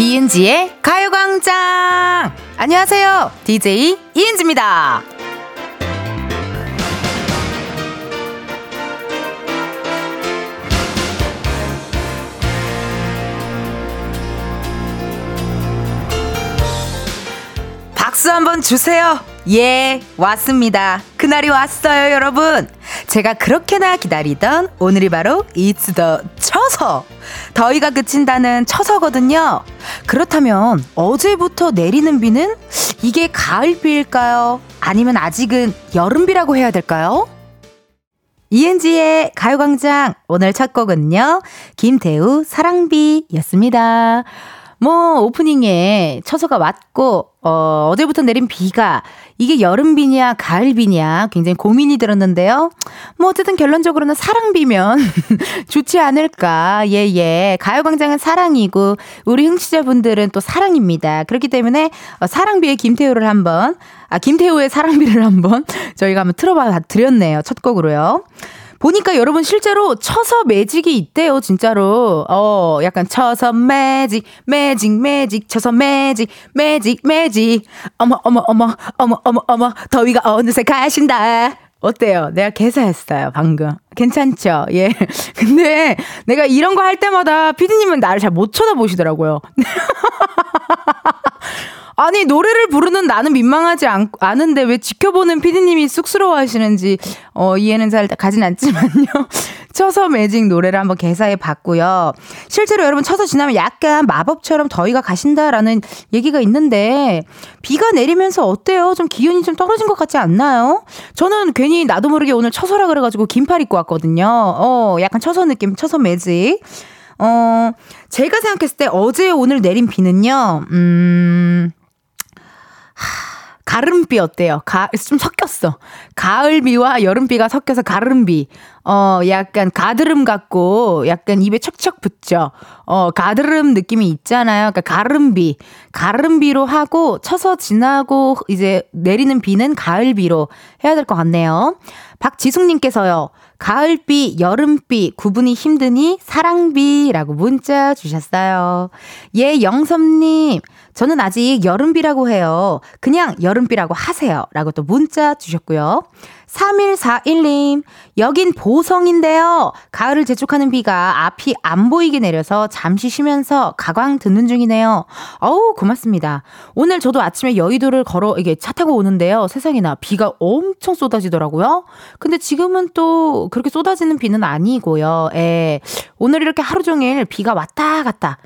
이은지의 가요광장! 안녕하세요. DJ 이은지입니다. 박수 한번 주세요. 예, 왔습니다. 그날이 왔어요, 여러분. 제가 그렇게나 기다리던 오늘이 바로 It's the 처서. 더위가 그친다는 처서거든요. 그렇다면 어제부터 내리는 비는 이게 가을비일까요? 아니면 아직은 여름비라고 해야 될까요? ENG의 가요광장 오늘 첫 곡은요. 김태우 사랑비였습니다. 뭐 오프닝에 처서가 왔고 어제부터 내린 비가 이게 여름비냐 가을비냐 굉장히 고민이 들었는데요. 뭐 어쨌든 결론적으로는 사랑비면 좋지 않을까. 예예. 가요광장은 사랑이고 우리 흥취자분들은 또 사랑입니다. 그렇기 때문에 사랑비의 김태우의 사랑비를 한번 저희가 한번 틀어봐 드렸네요. 첫 곡으로요. 보니까 여러분 실제로 처서 매직이 있대요, 진짜로. 약간 처서 매직, 처서 매직. 어머, 더위가 어느새 가신다. 어때요? 내가 개사했어요, 방금. 괜찮죠? 예. 근데 내가 이런 거 할 때마다 피디님은 나를 잘 못 쳐다보시더라고요. 아니 노래를 부르는 나는 민망하지 않은데 왜 지켜보는 피디님이 쑥스러워하시는지 이해는 잘 가진 않지만요. 처서 매직 노래를 한번 개사해 봤고요. 실제로 여러분 처서 지나면 약간 마법처럼 더위가 가신다라는 얘기가 있는데 비가 내리면서 어때요? 좀 기운이 좀 떨어진 것 같지 않나요? 저는 괜히 나도 모르게 오늘 처서라 그래가지고 긴팔 입고 왔거든요. 약간 처서 느낌, 처서 매직. 제가 생각했을 때 어제 오늘 내린 비는요. 가름비 어때요? 좀 섞였어. 가을비와 여름비가 섞여서 가름비. 약간 가드름 같고 약간 입에 척척 붙죠. 가드름 느낌이 있잖아요. 그러니까 가름비. 가름비로 하고 쳐서 지나고 이제 내리는 비는 가을비로 해야 될 것 같네요. 박지숙님께서요. 가을비, 여름비 구분이 힘드니 사랑비라고 문자 주셨어요. 예영섭님. 저는 아직 여름비라고 해요. 그냥 여름비라고 하세요. 라고 또 문자 주셨고요. 3141님. 여긴 보성인데요. 가을을 재촉하는 비가 앞이 안 보이게 내려서 잠시 쉬면서 가광 듣는 중이네요. 어우 고맙습니다. 오늘 저도 아침에 여의도를 이게 차 타고 오는데요. 세상에나 비가 엄청 쏟아지더라고요. 근데 지금은 또 그렇게 쏟아지는 비는 아니고요. 예. 오늘 이렇게 하루 종일 비가 왔다 갔다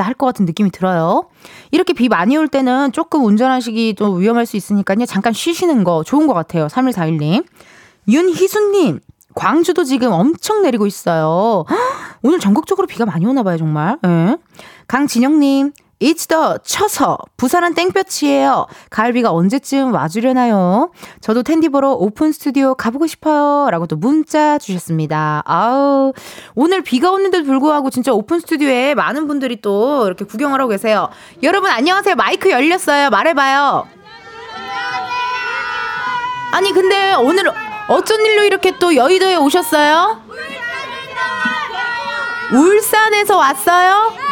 할 것 같은 느낌이 들어요. 이렇게 비 많이 올 때는 조금 운전하시기 좀 위험할 수 있으니까요. 잠깐 쉬시는 거 좋은 것 같아요. 3141님. 윤희순님. 광주도 지금 엄청 내리고 있어요. 오늘 전국적으로 비가 많이 오나 봐요, 정말. 예. 강진영님. It's the 처서. 부산은 땡볕이에요. 가을비가 언제쯤 와주려나요? 저도 텐디 보러 오픈 스튜디오 가보고 싶어요. 라고 또 문자 주셨습니다. 아우, 오늘 비가 오는데도 불구하고 진짜 오픈 스튜디오에 많은 분들이 또 이렇게 구경을 하고 계세요. 여러분 안녕하세요. 마이크 열렸어요. 말해봐요. 아니 근데 오늘 어쩐 일로 이렇게 또 여의도에 오셨어요? 울산에서 왔어요?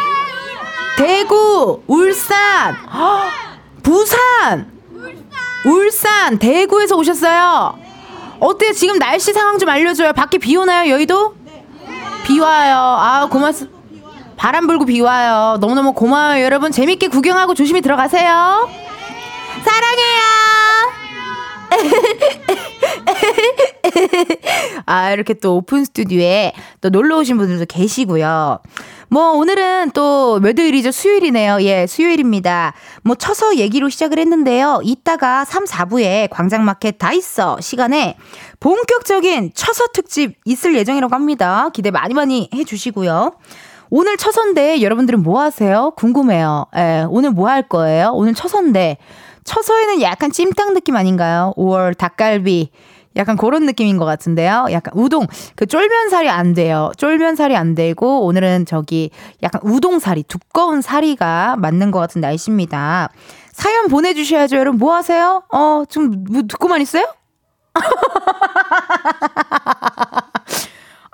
대구, 울산, 부산, 울산, 대구에서 오셨어요. 어때요? 지금 날씨 상황 좀 알려줘요. 밖에 비 오나요, 여의도? 비 와요. 아, 고맙습니다. 바람 불고 비 와요. 너무너무 고마워요, 여러분. 재밌게 구경하고 조심히 들어가세요. 사랑해요. 아, 이렇게 또 오픈 스튜디오에 또 놀러 오신 분들도 계시고요. 뭐, 오늘은 또 몇요일이죠? 수요일이네요. 예, 수요일입니다. 뭐, 처서 얘기로 시작을 했는데요. 이따가 3, 4부에 광장마켓 다 있어 시간에 본격적인 처서 특집 있을 예정이라고 합니다. 기대 많이 해주시고요. 오늘 처서인데 여러분들은 뭐 하세요? 궁금해요. 예, 오늘 뭐 할 거예요? 오늘 처서인데. 처서에는 약간 찜닭 느낌 아닌가요? 5월 닭갈비. 약간 그런 느낌인 것 같은데요. 약간 우동, 쫄면살이 안 돼요. 쫄면살이 안 되고 오늘은 약간 우동살이, 두꺼운 사리가 맞는 것 같은 날씨입니다. 사연 보내주셔야죠. 여러분 뭐 하세요? 지금 뭐 듣고만 있어요?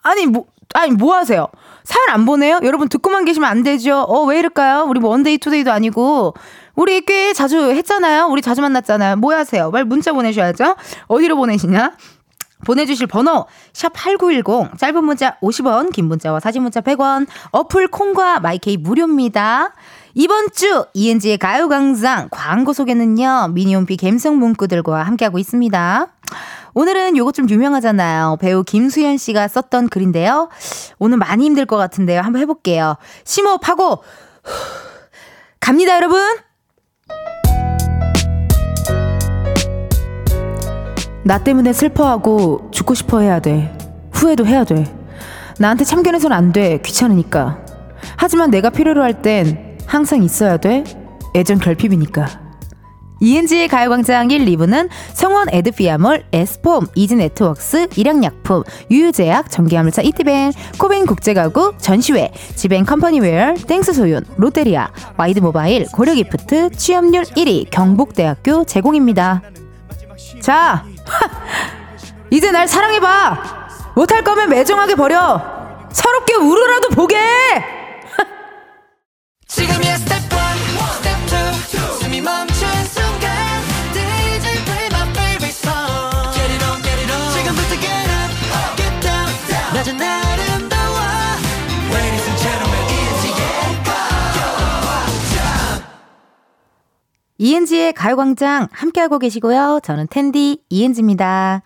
아니 뭐 아니 뭐 하세요? 사연 안 보내요? 여러분 듣고만 계시면 안 되죠. 왜 이럴까요? 우리 뭐 원데이 투데이도 아니고 우리 꽤 자주 했잖아요. 우리 자주 만났잖아요. 뭐 하세요? 빨리 문자 보내셔야죠. 어디로 보내시냐? 보내주실 번호 샵8910, 짧은 문자 50원, 긴 문자와 사진 문자 100원, 어플 콩과 마이케이 무료입니다. 이번 주 ENG의 가요광장 광고 소개는요, 미니홈피 갬성 문구들과 함께하고 있습니다. 오늘은 요거 좀 유명하잖아요. 배우 김수현 씨가 썼던 글인데요. 오늘 많이 힘들 것 같은데요. 한번 해볼게요. 심호흡하고 갑니다, 여러분. 나 때문에 슬퍼하고 죽고 싶어 해야 돼. 후회도 해야 돼. 나한테 참견해서는 안 돼. 귀찮으니까. 하지만 내가 필요로 할 땐 항상 있어야 돼. 애정 결핍이니까. ENG의 가요광장 1, 2부는 성원 에드피아몰, 에스폼, 이즈네트웍스, 일양약품, 유유제약, 전기화물차 이티벤, 코뱅 국제가구, 전시회, 지벤 컴퍼니웨어, 땡스소윤, 롯데리아, 와이드모바일, 고려기프트, 취업률 1위, 경북대학교 제공입니다. 자, 이제 날 사랑해봐. 못할 거면 매정하게 버려. 서럽게 울으라도 보게. 지금이야 스텝 1, 스텝 2, 숨이 멈춘 순간 DJ play my favorite song. Get it on, get it on. 지금부터 get up, get down, down. 낮은 아름다워. Ladies and gentlemen, ENG의 가요광장. ENG의 가요광장 함께하고 계시고요. 저는 텐디 이은지입니다.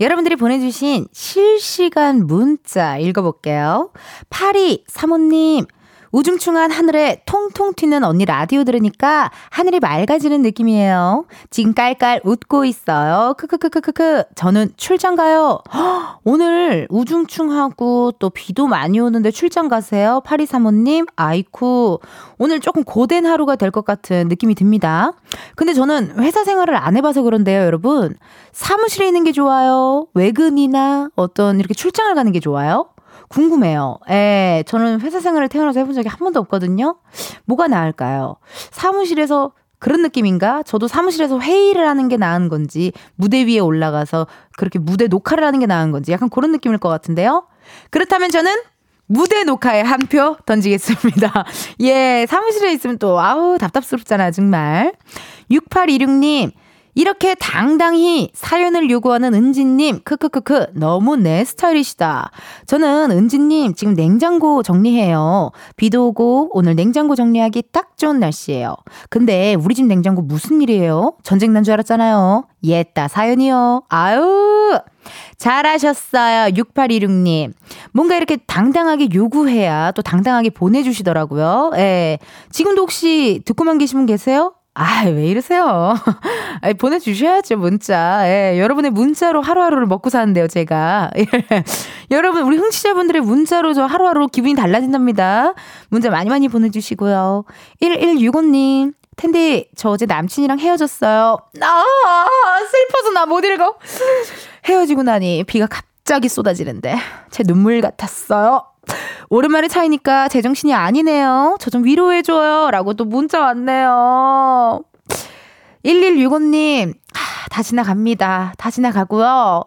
여러분들이 보내주신 실시간 문자 읽어볼게요. 파리 사모님, 우중충한 하늘에 통통 튀는 언니 라디오 들으니까 하늘이 맑아지는 느낌이에요. 지금 깔깔 웃고 있어요. 크크크크크크. 저는 출장 가요. 허, 오늘 우중충하고 또 비도 많이 오는데 출장 가세요? 파리 사모님, 아이쿠. 오늘 조금 고된 하루가 될 것 같은 느낌이 듭니다. 근데 저는 회사 생활을 안 해봐서 그런데요, 여러분. 사무실에 있는 게 좋아요? 외근이나 어떤 이렇게 출장을 가는 게 좋아요? 궁금해요. 예, 저는 회사 생활을 태어나서 해본 적이 한 번도 없거든요. 뭐가 나을까요? 사무실에서 그런 느낌인가? 저도 사무실에서 회의를 하는 게 나은 건지, 무대 위에 올라가서 그렇게 무대 녹화를 하는 게 나은 건지, 약간 그런 느낌일 것 같은데요. 그렇다면 저는 무대 녹화에 한 표 던지겠습니다. 예, 사무실에 있으면 또 아우 답답스럽잖아 정말. 6826님, 이렇게 당당히 사연을 요구하는 은지님, 크크크크, 너무 내 스타일이시다. 저는 은지님 지금 냉장고 정리해요. 비도 오고 오늘 냉장고 정리하기 딱 좋은 날씨예요. 근데 우리 집 냉장고 무슨 일이에요? 전쟁 난 줄 알았잖아요. 예따 사연이요. 아유, 잘하셨어요. 6826님. 뭔가 이렇게 당당하게 요구해야 또 당당하게 보내주시더라고요. 예. 지금도 혹시 듣고만 계시면 계세요? 아, 왜 이러세요? 아니, 보내주셔야죠, 문자. 예, 여러분의 문자로 하루하루를 먹고 사는데요, 제가. 예. 여러분, 우리 흥취자분들의 문자로 저 하루하루 기분이 달라진답니다. 문자 많이 많이 보내주시고요. 1165님, 텐디, 저 어제 남친이랑 헤어졌어요. 슬퍼서 나 못 읽어. 헤어지고 나니 비가 갑자기 쏟아지는데 제 눈물 같았어요. 오랜만에 차이니까 제정신이 아니네요. 저 좀 위로해줘요. 라고 또 문자 왔네요. 1165님, 다 지나갑니다. 다 지나가고요.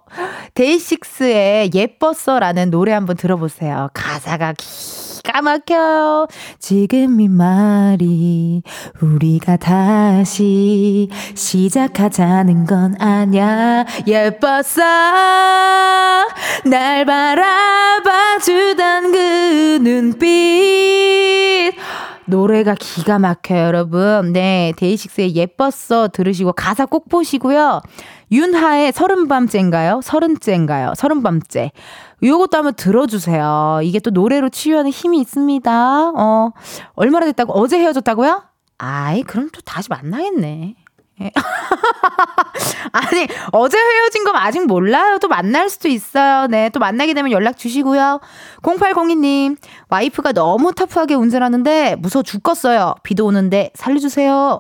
데이식스의 예뻤어라는 노래 한번 들어보세요. 가사가 기가 막혀요. 지금 이 말이 우리가 다시 시작하자는 건 아냐. 예뻤어 날 바라봐주던 그 눈빛. 노래가 기가 막혀요, 여러분. 네, 데이식스의 예뻤어 들으시고 가사 꼭 보시고요. 윤하의 서른밤째인가요? 요것도 한번 들어주세요. 이게 또 노래로 치유하는 힘이 있습니다. 얼마나 됐다고? 어제 헤어졌다고요? 아이, 그럼 또 다시 만나겠네. 아니, 어제 헤어진 건 아직 몰라요. 또 만날 수도 있어요. 네, 또 만나게 되면 연락 주시고요. 0802님, 와이프가 너무 터프하게 운전하는데 무서워 죽겠어요. 비도 오는데 살려주세요.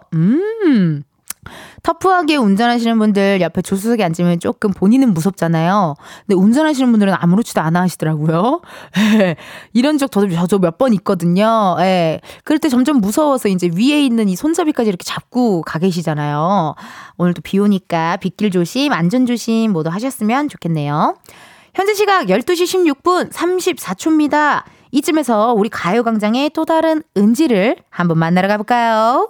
터프하게 운전하시는 분들 옆에 조수석에 앉으면 조금 본인은 무섭잖아요. 근데 운전하시는 분들은 아무렇지도 않아 하시더라고요. 이런 적 저도 몇 번 있거든요. 예. 그럴 때 점점 무서워서 이제 위에 있는 이 손잡이까지 이렇게 잡고 가 계시잖아요. 오늘도 비 오니까 빗길 조심, 안전 조심 모두 하셨으면 좋겠네요. 현재 시각 12시 16분 34초입니다. 이쯤에서 우리 가요광장의 또 다른 은지를 한번 만나러 가볼까요?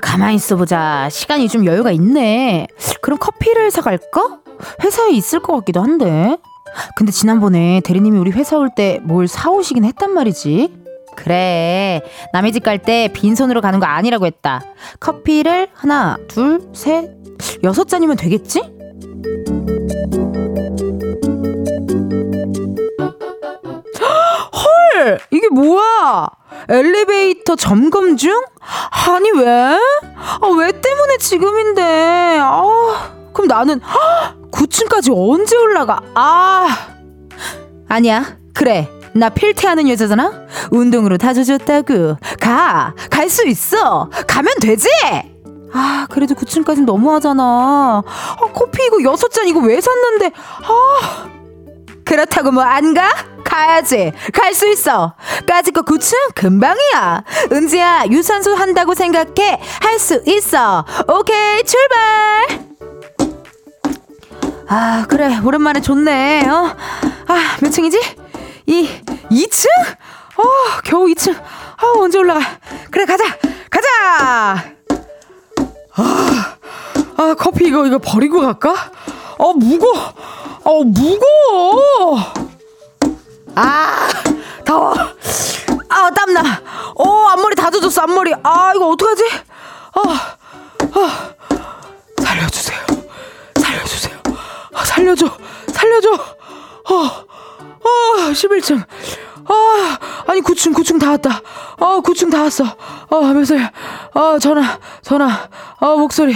가만히 있어보자. 시간이 좀 여유가 있네. 그럼 커피를 사갈까? 회사에 있을 것 같기도 한데. 근데 지난번에 대리님이 우리 회사 올 때 뭘 사오시긴 했단 말이지. 그래, 남의 집 갈 때 빈손으로 가는 거 아니라고 했다. 커피를 하나, 둘, 셋, 6잔이면 되겠지? 헐! 이게 뭐야? 엘리베이터 점검 중? 아니 왜? 아, 왜 때문에 지금인데? 아, 그럼 나는 9층까지 언제 올라가? 아니야. 그래, 나 필퇴하는 여자잖아. 운동으로 다 조졌다고. 갈 수 있어. 가면 되지. 아, 그래도 9층까지는 너무하잖아. 아, 커피 이거 6잔 이거 왜 샀는데? 아, 그렇다고 뭐 안 가? 가야지. 갈 수 있어. 까짓 거 9층 금방이야. 은지야, 유산소 한다고 생각해. 할 수 있어. 오케이, 출발. 아, 그래, 오랜만에 좋네. 몇 층이지? 2층? 겨우 2층. 언제 올라가. 그래, 가자. 커피 이거 버리고 갈까? 무거워. 더워. 땀나. 앞머리 다 젖었어, 앞머리. 이거 어떡하지? 살려주세요. 살려줘. 11층. 아니, 9층 다 왔다. 9층 다 왔어. 몇살? 전화. 목소리.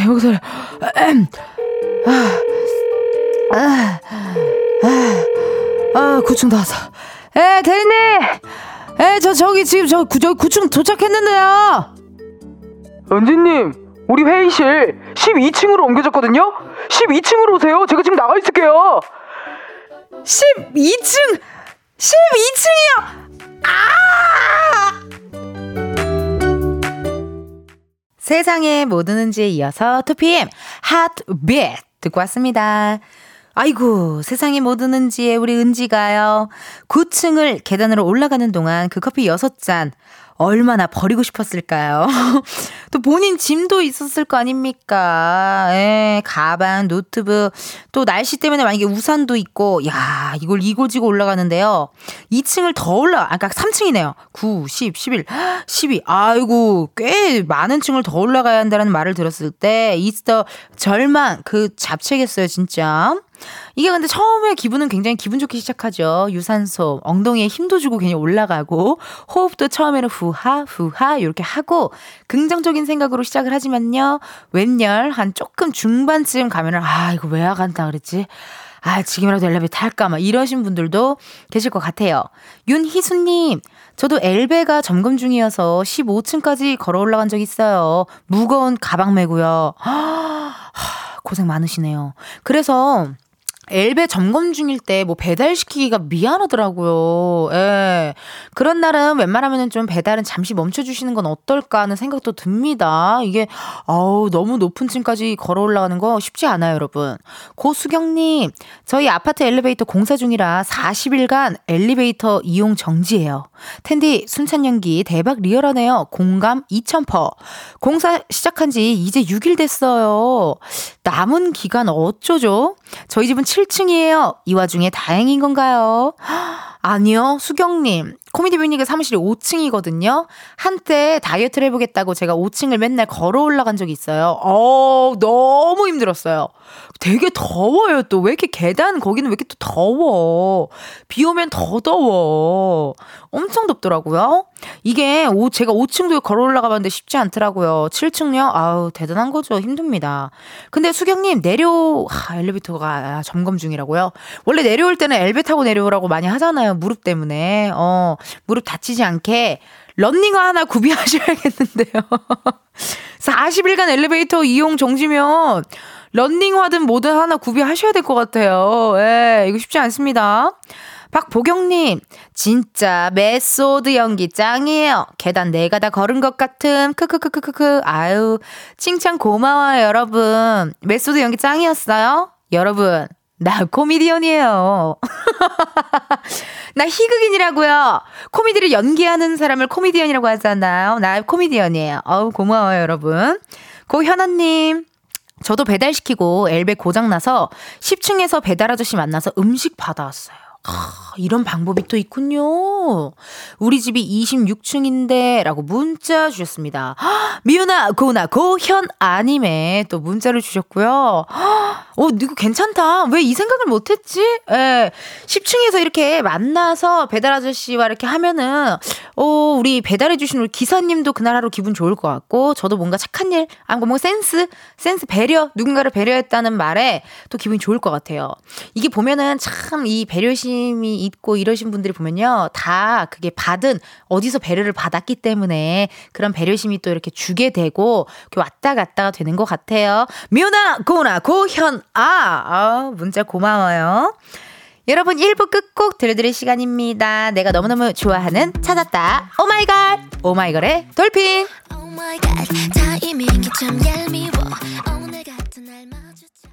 아, 9층 다 왔어. 대리님! 저기 지금 저 9층 도착했는데요. 은지님, 우리 회의실 12층으로 옮겨졌거든요? 12층으로 오세요. 제가 지금 나가 있을게요. 12층이요! 세상에 뭐 드는지에 이어서 2PM 핫빗 듣고 왔습니다. 아이고, 세상에 뭐 드는지에 우리 은지가요, 9층을 계단으로 올라가는 동안 그 커피 6잔 얼마나 버리고 싶었을까요? 또 본인 짐도 있었을 거 아닙니까? 가방, 노트북, 또 날씨 때문에 만약에 우산도 있고, 야, 이걸 이고지고 올라가는데요. 2층을 더 그러니까 3층이네요. 9, 10, 11, 12. 아이고, 꽤 많은 층을 더 올라가야 한다는 말을 들었을 때, 있어 절망, 그 잡채겠어요, 진짜. 이게 근데 처음에 기분은 굉장히 기분 좋게 시작하죠. 유산소, 엉덩이에 힘도 주고 괜히 올라가고, 호흡도 처음에는 후하 이렇게 하고 긍정적인 생각으로 시작을 하지만요, 웬열 한 조금 중반쯤 가면은 이거 왜 간다 그랬지? 지금이라도 엘리베이터 탈까? 막 이러신 분들도 계실 것 같아요. 윤희순님, 저도 엘베가 점검 중이어서 15층까지 걸어 올라간 적 있어요. 무거운 가방 메고요. 고생 많으시네요. 그래서 엘베 점검 중일 때 뭐 배달시키기가 미안하더라고요. 그런 날은 웬만하면 좀 배달은 잠시 멈춰주시는 건 어떨까 하는 생각도 듭니다. 이게, 너무 높은 층까지 걸어 올라가는 거 쉽지 않아요, 여러분. 고수경님, 저희 아파트 엘리베이터 공사 중이라 40일간 엘리베이터 이용 정지예요. 텐디, 순찬 연기 대박 리얼하네요. 공감 2000%. 공사 시작한 지 이제 6일 됐어요. 남은 기간 어쩌죠? 저희 집은 7층이에요. 이 와중에 다행인 건가요? 아니요, 수경님. 코미디 뮤직의 사무실이 5층이거든요. 한때 다이어트를 해보겠다고 제가 5층을 맨날 걸어 올라간 적이 있어요. 너무 힘들었어요. 되게 더워요. 또 왜 이렇게 계단 거기는 왜 이렇게 또 더워. 비 오면 더 더워. 엄청 덥더라고요. 이게 제가 5층도 걸어 올라가봤는데 쉽지 않더라고요. 7층요? 대단한 거죠. 힘듭니다. 근데 수경님, 엘리베이터가 점검 중이라고요? 원래 내려올 때는 엘베 타고 내려오라고 많이 하잖아요. 있잖아요. 무릎 때문에. 무릎 다치지 않게 런닝화 하나 구비하셔야겠는데요. 40일간 엘리베이터 이용 정지면 런닝화든 뭐든 하나 구비하셔야 될 것 같아요. 예, 이거 쉽지 않습니다. 박보경님, 진짜 메소드 연기 짱이에요. 계단 4가닥 걸은 것 같은 크크크크크크. 아유, 칭찬 고마워요 여러분. 메소드 연기 짱이었어요. 여러분, 나 코미디언이에요. 나 희극인이라고요. 코미디를 연기하는 사람을 코미디언이라고 하잖아요. 나 코미디언이에요. 어우, 고마워요 여러분. 고현아님, 저도 배달시키고 엘베 고장나서 10층에서 배달 아저씨 만나서 음식 받아왔어요. 아, 이런 방법이 또 있군요. 우리 집이 26층인데 라고 문자 주셨습니다. 미우나 고나 고현 아님에 또 문자를 주셨고요. 이거 괜찮다. 왜 이 생각을 못했지? 예, 10층에서 이렇게 만나서 배달 아저씨와 이렇게 하면은 우리 배달해주신 우리 기사님도 그날 하루 기분 좋을 것 같고, 저도 뭔가 착한 일, 뭔가 센스 배려, 누군가를 배려했다는 말에 또 기분이 좋을 것 같아요. 이게 보면은 참 이 배려심 이 있고 이러신 분들이 보면요, 다 그게 받은 어디서 배려를 받았기 때문에 그런 배려심이 또 이렇게 주게 되고 왔다 갔다가 되는 것 같아요. 미오나 고나 고현아, 문자 고마워요. 여러분, 1부 끝곡 들려드릴 시간입니다. 내가 너무너무 좋아하는 찾았다 오마이걸, 오마이걸의 돌핀. 오마이갓, 타이밍이 참 얄미워. 오늘 같은 날 마주쳐.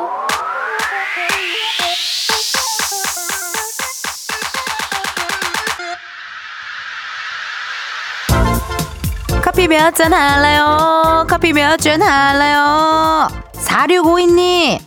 커피 몇 잔 할래요? 커피 몇 잔 할래요? 4652님,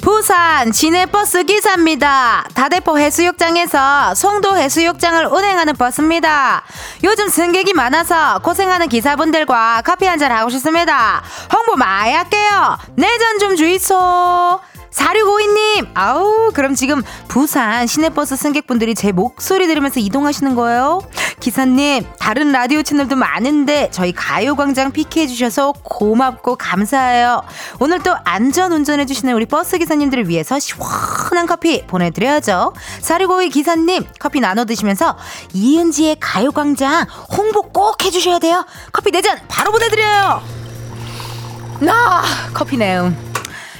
부산 진해버스 기사입니다. 다대포 해수욕장에서 송도 해수욕장을 운행하는 버스입니다. 요즘 승객이 많아서 고생하는 기사분들과 커피 한잔 하고 싶습니다. 홍보 많이 할게요. 내전 좀 주이소. 4652님, 아우, 그럼 지금 부산 시내버스 승객분들이 제 목소리 들으면서 이동하시는 거예요? 기사님, 다른 라디오 채널도 많은데 저희 가요광장 PK해주셔서 고맙고 감사해요. 오늘 또 안전운전해주시는 우리 버스기사님들을 위해서 시원한 커피 보내드려야죠. 4652 기사님, 커피 나눠드시면서 이은지의 가요광장 홍보 꼭 해주셔야 돼요. 커피 4잔 바로 보내드려요. 커피 내음.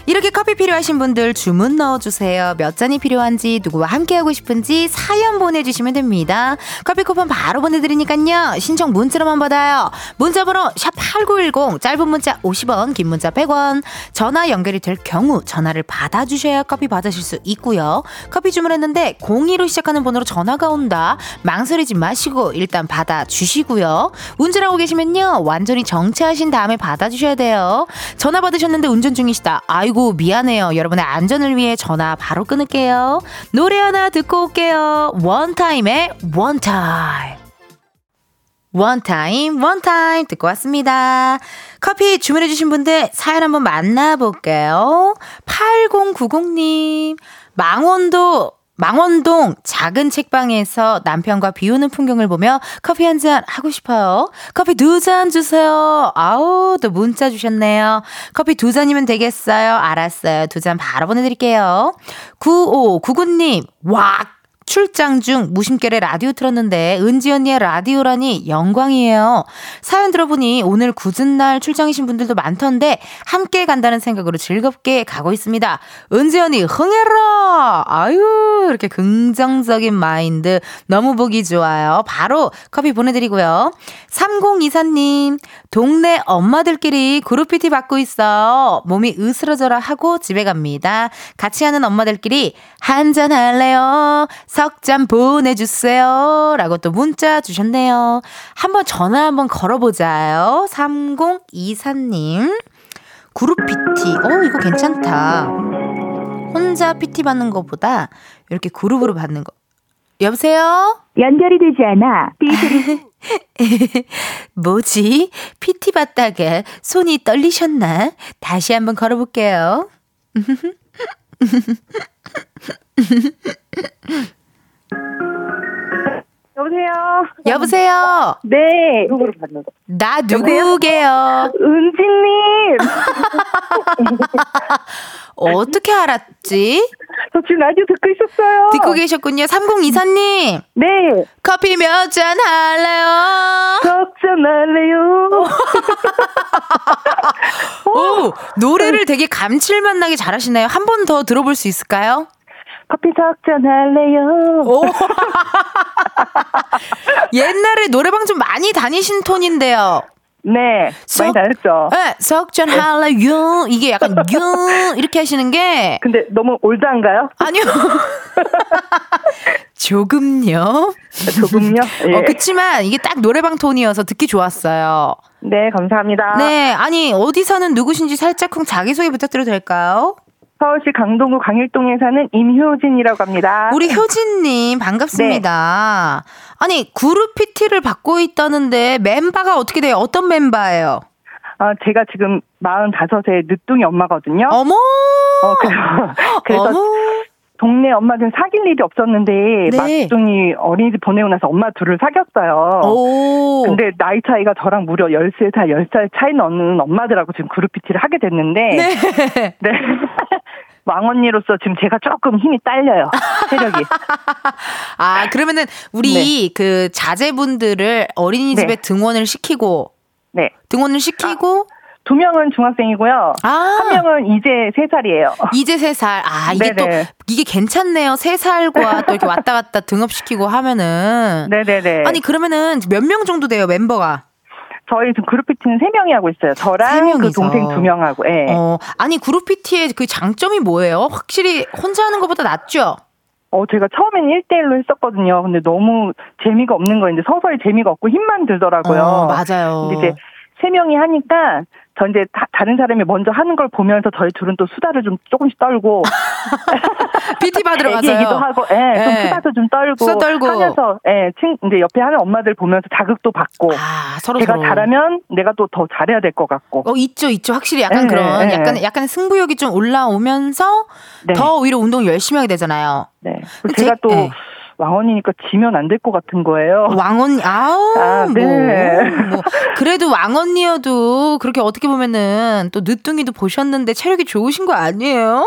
이렇게 커피 필요하신 분들 주문 넣어주세요. 몇 잔이 필요한지, 누구와 함께하고 싶은지 사연 보내주시면 됩니다. 커피 쿠폰 바로 보내드리니까요. 신청 문자로만 받아요. 문자번호 샵8910, 짧은 문자 50원, 긴 문자 100원. 전화 연결이 될 경우 전화를 받아주셔야 커피 받으실 수 있고요. 커피 주문했는데 02로 시작하는 번호로 전화가 온다, 망설이지 마시고 일단 받아주시고요. 운전하고 계시면요, 완전히 정차하신 다음에 받아주셔야 돼요. 전화 받으셨는데 운전 중이시다, 아이고 미안해요. 여러분의 안전을 위해 전화 바로 끊을게요. 노래 하나 듣고 올게요. 원타임의 원타임. 원타임 원타임 듣고 왔습니다. 커피 주문해주신 분들 사연 한번 만나볼게요. 8090님, 망원동 작은 책방에서 남편과 비 오는 풍경을 보며 커피 한 잔 하고 싶어요. 커피 2잔 주세요. 아우, 또 문자 주셨네요. 커피 2잔이면 되겠어요. 알았어요. 2잔 바로 보내드릴게요. 9599님, 왁! 출장 중 무심결에 라디오 틀었는데 은지 언니의 라디오라니 영광이에요. 사연 들어보니 오늘 굳은 날 출장이신 분들도 많던데 함께 간다는 생각으로 즐겁게 가고 있습니다. 은지 언니 흥해라. 아유, 이렇게 긍정적인 마인드 너무 보기 좋아요. 바로 커피 보내드리고요. 3024님, 동네 엄마들끼리 그룹 PT 받고 있어. 몸이 으스러져라 하고 집에 갑니다. 같이 하는 엄마들끼리 한잔 할래요. 석잔 보내주세요 라고 또 문자 주셨네요. 한번 전화 한번 걸어보자요. 3024님 그룹 PT 이거 괜찮다. 혼자 PT 받는 것보다 이렇게 그룹으로 받는 거. 여보세요? 연결이 되지 않아. 뭐지? PT 받다게 손이 떨리셨나? 다시 한번 걸어볼게요. 여보세요? 여보세요? 네. 나 누구게요? 은지님. 어떻게 알았지? 저 지금 라디오 듣고 있었어요. 듣고 계셨군요. 3024님. 네. 커피 몇 잔 할래요? 석잔 할래요? 오, 노래를 되게 감칠맛 나게 잘하시네요. 한 번 더 들어볼 수 있을까요? 커피 석잔 할래요? 오. 옛날에 노래방 좀 많이 다니신 톤인데요. 네. 많이 다녔죠. 네. 석전 할래요. 이게 약간 유 이렇게 하시는 게. 근데 너무 올드한가요? 아니요. 조금요. 조금요? 예. 그치만 이게 딱 노래방 톤이어서 듣기 좋았어요. 네. 감사합니다. 네. 아니 어디 사는 누구신지 살짝쿵 자기소개 부탁드려도 될까요? 서울시 강동구 강일동에 사는 임효진이라고 합니다. 우리 효진님 반갑습니다. 네. 아니 그룹 PT를 받고 있다는데 멤버가 어떻게 돼요? 어떤 멤버예요? 제가 지금 45세 늦둥이 엄마거든요. 어머. 그래서 어머. 동네 엄마들은 사귈 일이 없었는데 네. 막둥이 어린이집 보내고 나서 엄마 둘을 사귀었어요. 오. 근데 나이 차이가 저랑 무려 13살, 10살 차이 나는 엄마들하고 지금 그룹 PT를 하게 됐는데 네. 네. 왕언니로서 지금 제가 조금 힘이 딸려요. 체력이. 아, 그러면은 우리 네. 그 자제분들을 어린이집에 네. 등원을 시키고 네. 등원을 시키고 2명은 중학생이고요. 아. 1명은 이제 3살이에요. 이제 3살. 아, 이게 네네. 또 이게 괜찮네요. 3살과 또 이렇게 왔다 갔다 등업시키고 하면은 네, 네, 네. 아니, 그러면은 몇 명 정도 돼요, 멤버가? 저희 그룹 PT는 3명이 하고 있어요. 저랑 그 동생 2명하고. 예. 아니 그룹 PT의 그 장점이 뭐예요? 확실히 혼자 하는 것보다 낫죠? 제가 처음엔 1대1로 했었거든요. 근데 너무 재미가 없는 거인데 서서히 재미가 없고 힘만 들더라고요. 맞아요. 근데 이제 3명이 하니까 저 이제 다른 사람이 먼저 하는 걸 보면서 저희 둘은 또 수다를 좀 조금씩 떨고 PT 받으러 가서요. 얘기도 하고, 예, 좀 수다도 좀 떨고 하면서, 예, 이제 옆에 하는 엄마들 보면서 자극도 받고, 서로 제가 잘하면 내가 또 더 잘해야 될 것 같고, 있죠, 확실히 약간 예, 그런 예, 약간 승부욕이 좀 올라오면서 네. 더 오히려 운동 열심히 하게 되잖아요. 네, 제가 또. 예. 왕언이니까 지면 안 될 것 같은 거예요. 왕언, 네. 그래도 왕언니여도 그렇게 어떻게 보면은 또 늦둥이도 보셨는데 체력이 좋으신 거 아니에요?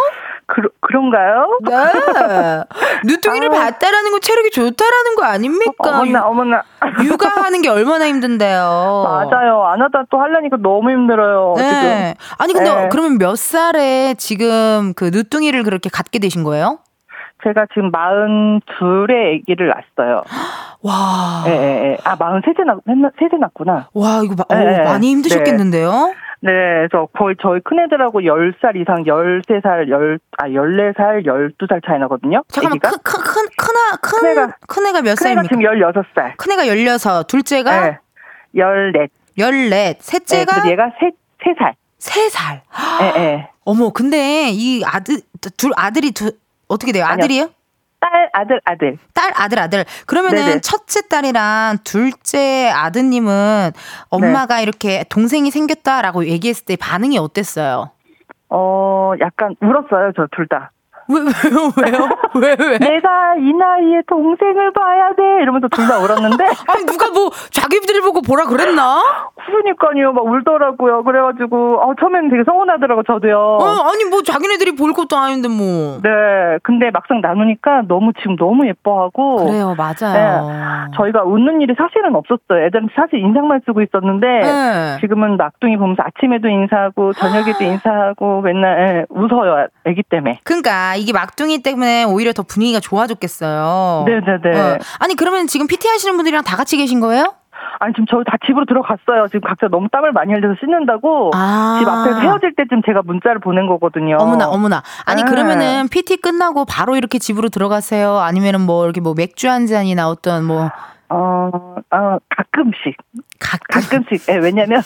그런가요? 네. 늦둥이를 봤다라는 건 체력이 좋다라는 거 아닙니까? 어머나. 육아하는 게 얼마나 힘든데요. 맞아요. 안 하다 또 하려니까 너무 힘들어요. 네. 지금. 아니, 근데 네. 그러면 몇 살에 지금 그 늦둥이를 그렇게 갖게 되신 거예요? 제가 지금 42의 아기를 낳았어요. 와. 예. 아, 43세 낳았구나. 와, 이거 예. 많이 힘드셨겠는데요? 네, 저 거의 저희 큰애들하고 10살 이상, 13살, 14살, 12살 차이 나거든요. 잠깐만, 큰애가 몇 살입니까? 큰애가 지금 16살. 큰애가 16, 둘째가? 네. 14, 셋째가? 네, 얘가 3살. 3살? 예. 어머, 근데 이 아들이 어떻게 돼요? 아들이요? 딸, 아들. 딸, 아들. 그러면은 네네. 첫째 딸이랑 둘째 아드님은 엄마가 네. 이렇게 동생이 생겼다라고 얘기했을 때 반응이 어땠어요? 약간 울었어요, 저 둘 다. 왜요? 내가 이 나이에 동생을 봐야 돼 이러면서 둘 다 울었는데 아니 누가 뭐 자기들을 보고 보라 그랬나? 그러니까요. 막 울더라고요. 그래가지고 처음에는 되게 서운하더라고 저도요. 아니 뭐 자기네들이 볼 것도 아닌데 뭐. 네. 근데 막상 나누니까 지금 너무 예뻐하고 그래요. 맞아요. 네, 저희가 웃는 일이 사실은 없었어요. 애들한테 사실 인상만 쓰고 있었는데 네. 지금은 막둥이 보면서 아침에도 인사하고 저녁에도 인사하고 맨날 웃어요. 애기 때문에. 그러니까 이게 막둥이 때문에 오히려 더 분위기가 좋아졌겠어요. 네네네. 아니 그러면 지금 PT 하시는 분들이랑 다 같이 계신 거예요? 아니 지금 저 다 집으로 들어갔어요. 지금 각자 너무 땀을 많이 흘려서 씻는다고 아. 집 앞에서 헤어질 때쯤 제가 문자를 보낸 거거든요. 어머나 어머나. 아니 네. 그러면은 PT 끝나고 바로 이렇게 집으로 들어가세요? 아니면은 뭐 이렇게 뭐 맥주 한 잔이나 어떤 뭐 가끔씩. 가끔씩. 예, 왜냐면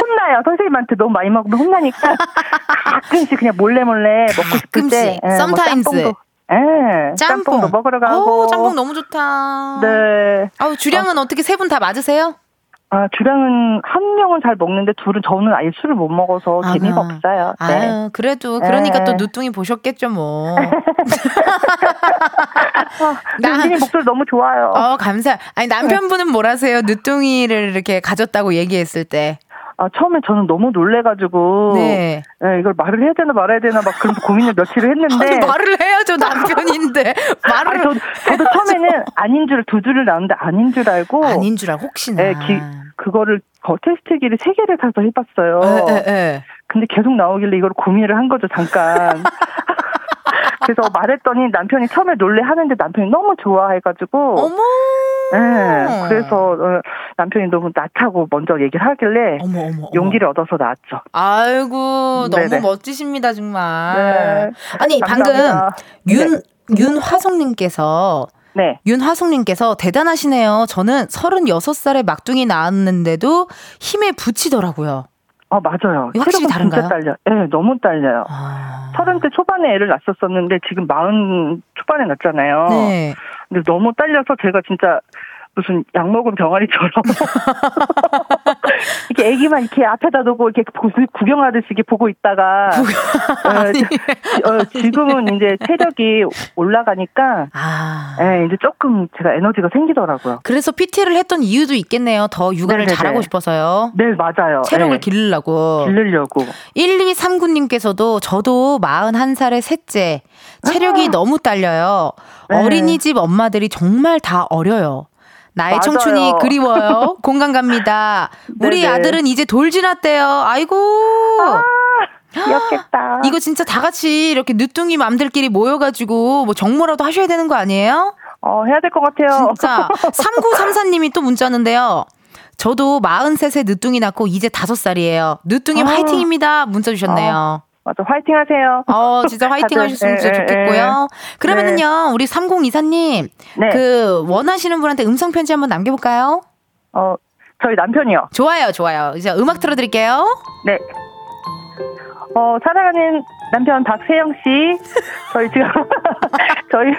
혼나요. 선생님한테 너무 많이 먹으면 혼나니까 가끔씩 그냥 몰래 먹고 싶을 때. 예, sometimes. 뭐 네, 짬뽕도 먹으러 가고. 오, 짬뽕 너무 좋다. 네. 아우 주량은 어떻게 세 분 다 맞으세요? 아 주량은 한 명은 잘 먹는데 둘은 저는 아예 술을 못 먹어서 재미가 없어요. 네. 아유 그래도 그러니까 네. 또 누뚱이 보셨겠죠 뭐. 남편이 목소리 너무 좋아요. 감사. 아니 남편분은 뭐라세요? 누뚱이를 이렇게 가졌다고 얘기했을 때. 아, 처음에 저는 너무 놀래가지고 네. 네, 이걸 말을 해야 되나 말아야 되나 막 그런 고민을 며칠을 했는데 아니, 말을 해야죠 남편인데 말을 아니, 저도 처음에는 아닌 줄 두 줄을 나왔는데 아닌 줄 알고 혹시나 네, 그거를 테스트기를 3개를 사서 해봤어요. 근데 계속 나오길래 이걸 고민을 한 거죠 잠깐. 그래서 말했더니 남편이 처음에 놀래하는데 남편이 너무 좋아해가지고 어머 네, 그래서 남편이 너무 낫다고 먼저 얘기를 하길래 어머. 용기를 얻어서 나왔죠. 아이고 네네. 너무 멋지십니다 정말. 네. 아니 감사합니다. 방금 윤화성님께서 네. 윤하숙님께서 대단하시네요. 저는 36살에 막둥이 낳았는데도 힘에 부치더라고요. 맞아요. 확실히 다른가요? 네, 너무 딸려요. 30대 초반에 애를 낳았었는데 지금 40 초반에 낳았잖아요. 네. 근데 너무 딸려서 제가 진짜 무슨 약 먹은 병아리처럼 이렇게 애기만 이렇게 앞에다 놓고 이렇게 구경하듯이 이렇게 보고 있다가 지금은 이제 체력이 올라가니까 이제 조금 제가 에너지가 생기더라고요. 그래서 PT를 했던 이유도 있겠네요. 더 육아를 네네네. 잘하고 싶어서요. 네 맞아요. 체력을 네. 기르려고. 1239님께서도 저도 41살의 셋째 체력이 너무 딸려요. 네. 어린이집 엄마들이 정말 다 어려요. 나의 맞아요. 청춘이 그리워요. 공감 갑니다. 우리 네네. 아들은 이제 돌 지났대요. 아이고. 귀엽겠다. 이거 진짜 다 같이 이렇게 늦둥이 맘들끼리 모여가지고 뭐 정모라도 하셔야 되는 거 아니에요? 해야 될 것 같아요. 진짜. 3934님이 또 문자 왔는데요. 저도 43세 늦둥이 낳고 이제 5살이에요. 늦둥이 화이팅입니다. 문자 주셨네요. 맞아, 화이팅 하세요. 진짜 화이팅 하셨으면 진짜 좋겠고요. 그러면은요, 우리 3024님, 네. 원하시는 분한테 음성편지 한번 남겨볼까요? 저희 남편이요. 좋아요. 이제 음악 틀어드릴게요. 네. 사랑하는 남편 박세영씨, 저희 지금, 저희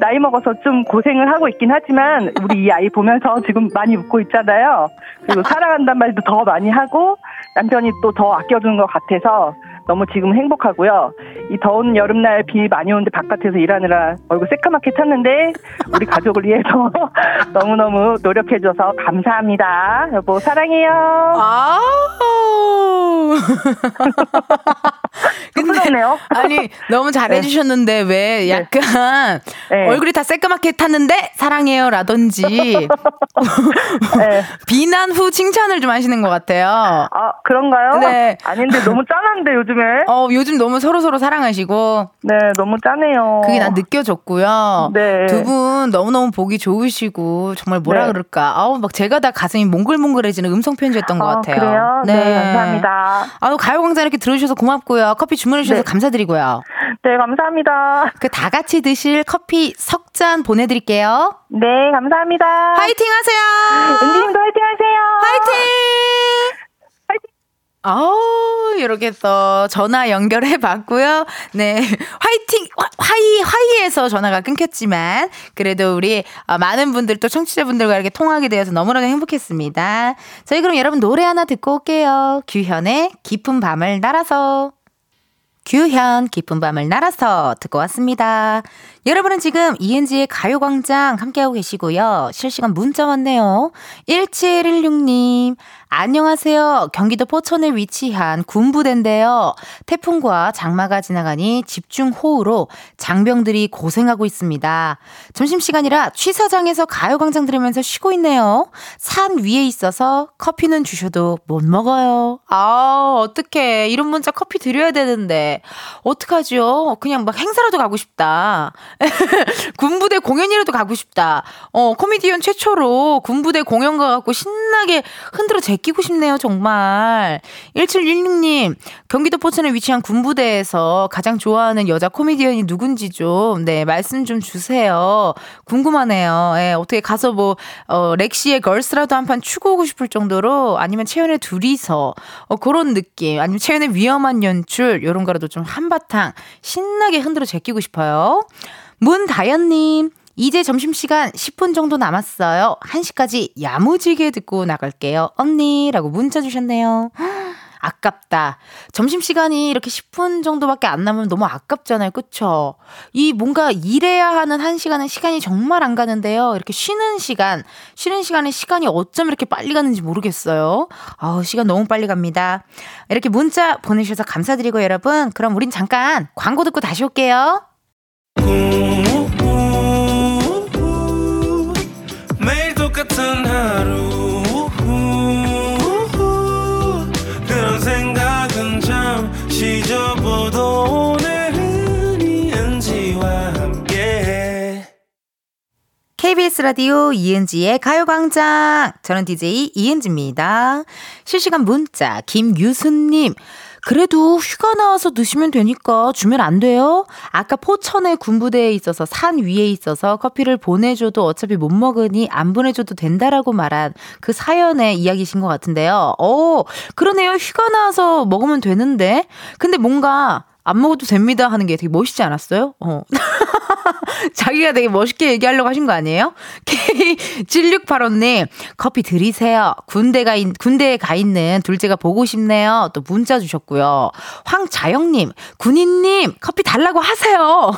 나이 먹어서 좀 고생을 하고 있긴 하지만, 우리 이 아이 보면서 지금 많이 웃고 있잖아요. 그리고 사랑한다는 말도 더 많이 하고, 남편이 또 더 아껴주는 것 같아서, 너무 지금 행복하고요. 이 더운 여름날 비 많이 오는데 바깥에서 일하느라 얼굴 새카맣게 탔는데 우리 가족을 위해서 너무너무 노력해줘서 감사합니다. 여보 사랑해요. 아우 부끄럽네요. 아니 너무 잘해주셨는데 왜 약간 네. 얼굴이 다 새까맣게 탔는데 사랑해요 라든지 네. 비난 후 칭찬을 좀 하시는 것 같아요. 그런가요? 네. 아닌데 너무 짠한데 요즘 네. 요즘 너무 서로 사랑하시고. 네, 너무 짠해요. 그게 난 느껴졌고요. 네. 두 분 너무너무 보기 좋으시고, 정말 뭐라 네. 그럴까. 막 제가 다 가슴이 몽글몽글해지는 음성편지였던 것 같아요. 그래요? 네, 감사합니다. 가요광장 이렇게 들어주셔서 고맙고요. 커피 주문해주셔서 네. 감사드리고요. 네, 감사합니다. 다 같이 드실 커피 석잔 보내드릴게요. 네, 감사합니다. 화이팅 하세요. 은지님도 화이팅 하세요. 화이팅! 이렇게 또 전화 연결해봤고요. 네, 화이팅, 화이에서 전화가 끊겼지만 그래도 우리 많은 분들 또 청취자분들과 이렇게 통화하게 되어서 너무너무 행복했습니다. 저희 그럼 여러분 노래 하나 듣고 올게요. 규현의 깊은 밤을 날아서. 규현 깊은 밤을 날아서 듣고 왔습니다. 여러분은 지금 ENG의 가요광장 함께하고 계시고요. 실시간 문자 왔네요. 1716님 안녕하세요. 경기도 포천에 위치한 군부대인데요. 태풍과 장마가 지나가니 집중호우로 장병들이 고생하고 있습니다. 점심시간이라 취사장에서 가요광장 들으면서 쉬고 있네요. 산 위에 있어서 커피는 주셔도 못 먹어요. 어떡해. 이런 문자 커피 드려야 되는데. 했는데 어떡하지요? 그냥 막 행사라도 가고 싶다. 군부대 공연이라도 가고 싶다. 코미디언 최초로 군부대 공연 가갖고 신나게 흔들어 제끼고 싶네요. 정말. 1716님, 경기도 포천에 위치한 군부대에서 가장 좋아하는 여자 코미디언이 누군지 좀 말씀 좀 주세요. 궁금하네요. 예, 어떻게 가서 뭐 렉시의 걸스라도 한 판 추구하고 싶을 정도로, 아니면 채연의 둘이서 그런 느낌, 아니면 채연의 위험한 연출 이런 거라도 좀 한바탕 신나게 흔들어 제끼고 싶어요. 문다연님, 이제 점심시간 10분 정도 남았어요. 1시까지 야무지게 듣고 나갈게요 언니라고 문자 주셨네요. 아깝다. 점심시간이 이렇게 10분 정도밖에 안 남으면 너무 아깝잖아요. 그쵸? 이 뭔가 일해야 하는 한 시간은 시간이 정말 안 가는데요. 이렇게 쉬는 시간에 시간이 어쩜 이렇게 빨리 가는지 모르겠어요. 아우, 시간 너무 빨리 갑니다. 이렇게 문자 보내주셔서 감사드리고 여러분, 그럼 우린 잠깐 광고 듣고 다시 올게요. 매일 똑같은 하루 KBS 라디오 이은지의 가요광장, 저는 DJ 이은지입니다. 실시간 문자 김유수님, 그래도 휴가 나와서 드시면 되니까 주면 안 돼요? 아까 포천의 군부대에 있어서 산 위에 있어서 커피를 보내줘도 어차피 못 먹으니 안 보내줘도 된다라고 말한 그 사연의 이야기신 것 같은데요. 그러네요. 휴가 나와서 먹으면 되는데, 근데 뭔가 안 먹어도 됩니다 하는 게 되게 멋있지 않았어요? 자기가 되게 멋있게 얘기하려고 하신 거 아니에요? K7685님, 커피 드리세요. 군대에 가 있는 둘째가 보고 싶네요. 또 문자 주셨고요. 황자영님, 군인님, 커피 달라고 하세요.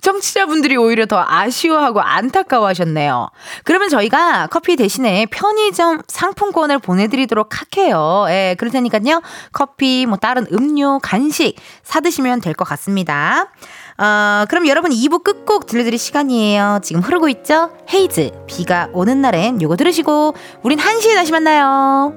청취자분들이 오히려 더 아쉬워하고 안타까워 하셨네요. 그러면 저희가 커피 대신에 편의점 상품권을 보내드리도록 할게요. 예, 그럴 테니까요. 커피, 뭐, 다른 음료, 간식 사드시면 될 것 같습니다. 그럼 여러분 2부 끝곡 들려드릴 시간이에요. 지금 흐르고 있죠? 헤이즈, 비가 오는 날엔 요거 들으시고 우린 1시에 다시 만나요.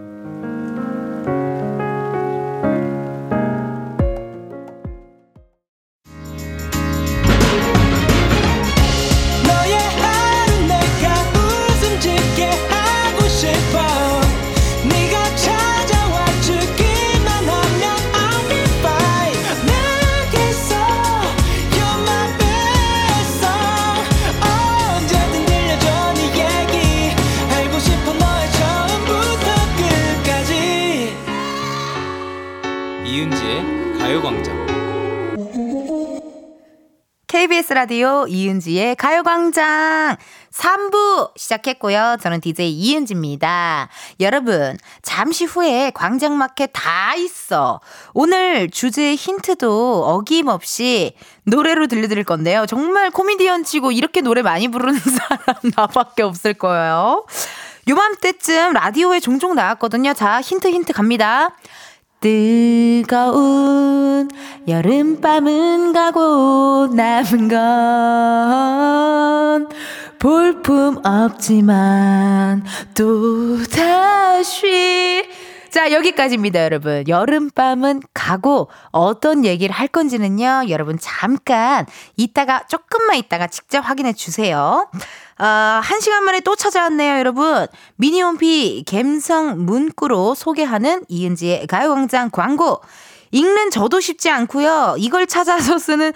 KBS 라디오 이은지의 가요광장 3부 시작했고요. 저는 DJ 이은지입니다. 여러분, 잠시 후에 광장마켓 다 있어. 오늘 주제의 힌트도 어김없이 노래로 들려드릴 건데요. 정말 코미디언 치고 이렇게 노래 많이 부르는 사람 나밖에 없을 거예요. 요맘때쯤 라디오에 종종 나왔거든요. 자, 힌트 갑니다. 뜨거운 여름밤은 가고 남은 건 볼품 없지만 또다시. 자, 여기까지입니다, 여러분. 여름밤은 가고 어떤 얘기를 할 건지는요, 여러분 잠깐 조금만 있다가 직접 확인해 주세요. 한 시간 만에 또 찾아왔네요, 여러분. 미니홈피 갬성 문구로 소개하는 이은지의 가요광장 광고. 읽는 저도 쉽지 않고요. 이걸 찾아서 쓰는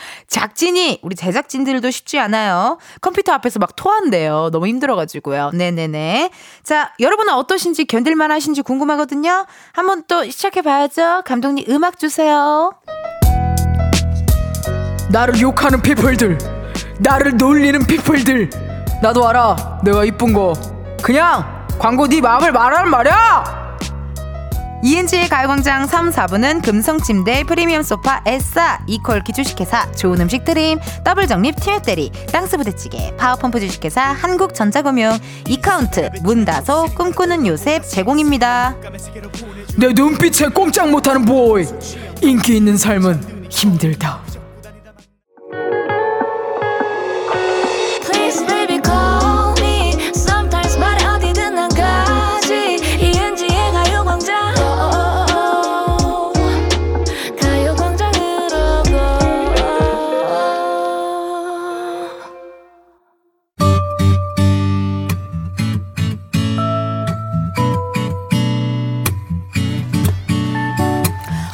우리 제작진들도 쉽지 않아요. 컴퓨터 앞에서 막 토한대요. 너무 힘들어가지고요. 네네네. 자, 여러분은 어떠신지, 견딜만 하신지 궁금하거든요. 한번 또 시작해봐야죠. 감독님, 음악 주세요. 나를 욕하는 피플들, 나를 놀리는 피플들, 나도 알아, 내가 이쁜 거. 그냥 광고 네 마음을 말하는 말이야. ENG의 가요광장 3, 4부는 금성침대, 프리미엄 소파, 에싸, 이퀄기 주식회사, 좋은 음식 드림, 더블정립, 티맵대리, 땅스부대찌개, 파워펌프 주식회사, 한국전자금융, 이카운트, 문다소, 꿈꾸는 요셉 제공입니다. 내 눈빛에 꼼짝 못하는 보이, 인기 있는 삶은 힘들다.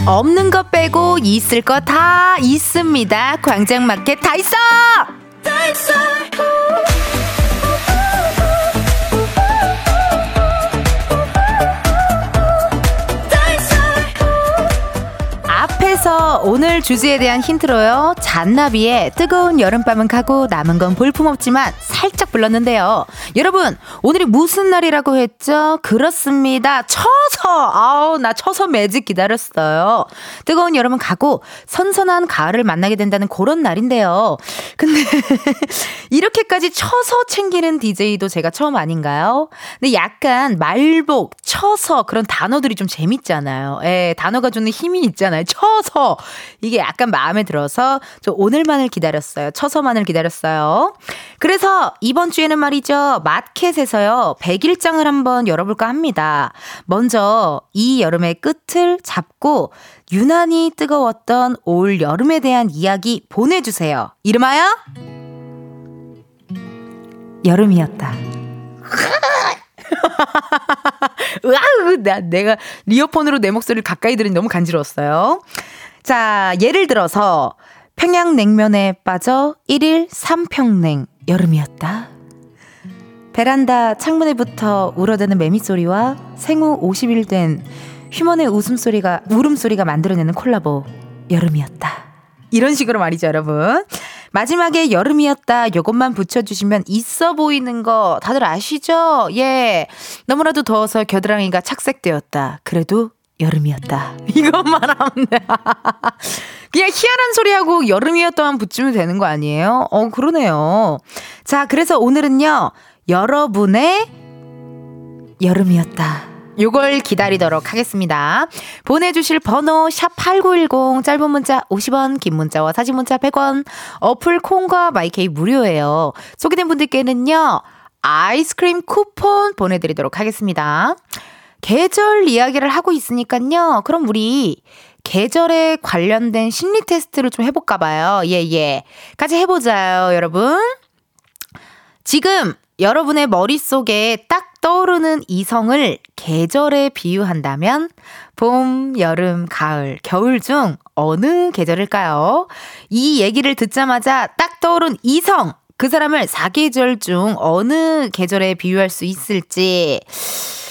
없는 것 빼고 있을 거 다 있습니다. 광장마켓 다 있어! 다 있어! 앞에서 오늘 주제에 대한 힌트로요. 잔나비의 뜨거운 여름밤은 가고 남은 건 볼품없지만 살짝 불렀는데요. 여러분, 오늘이 무슨 날이라고 했죠? 그렇습니다. 처서! 아우, 나 처서 매직 기다렸어요. 뜨거운 여름은 가고 선선한 가을을 만나게 된다는 그런 날인데요. 근데 이렇게까지 처서 챙기는 DJ도 제가 처음 아닌가요? 근데 약간 말복, 처서 그런 단어들이 좀 재밌잖아요. 예, 단어가 주는 힘이 있잖아요. 처서 이게 약간 마음에 들어서 저 오늘만을 기다렸어요. 처서만을 기다렸어요. 그래서 이번 주에는 말이죠. 마켓에서요. 백일장을 한번 열어볼까 합니다. 먼저 이 여름의 끝을 잡고 유난히 뜨거웠던 올 여름에 대한 이야기 보내주세요. 이름하여 여름이었다. 으아우, 내가 리어폰으로 내 목소리를 가까이 들으니 너무 간지러웠어요. 자, 예를 들어서 평양냉면에 빠져 1일 3평냉 여름이었다. 베란다 창문에 붙어 울어대는 매미소리와 생후 50일 된 휴먼의 울음소리가 만들어내는 콜라보 여름이었다. 이런 식으로 말이죠, 여러분. 마지막에 여름이었다 요것만 붙여주시면 있어 보이는 거 다들 아시죠? 예, 너무나도 더워서 겨드랑이가 착색되었다. 그래도 여름이었다. 이것만 하면 돼. 그냥 희한한 소리하고 여름이었다만 붙이면 되는 거 아니에요? 그러네요. 자, 그래서 오늘은요. 여러분의 여름이었다. 요걸 기다리도록 하겠습니다. 보내주실 번호 샵8910 짧은 문자 50원 긴 문자와 사진 문자 100원 어플 콩과 마이케이 무료예요. 소개된 분들께는요. 아이스크림 쿠폰 보내드리도록 하겠습니다. 계절 이야기를 하고 있으니까요. 그럼 우리 계절에 관련된 심리 테스트를 좀 해볼까 봐요. 예예. 같이 해보자요 여러분. 지금 여러분의 머릿속에 딱 떠오르는 이성을 계절에 비유한다면 봄, 여름, 가을, 겨울 중 어느 계절일까요? 이 얘기를 듣자마자 딱 떠오른 이성! 그 사람을 4계절 중 어느 계절에 비유할 수 있을지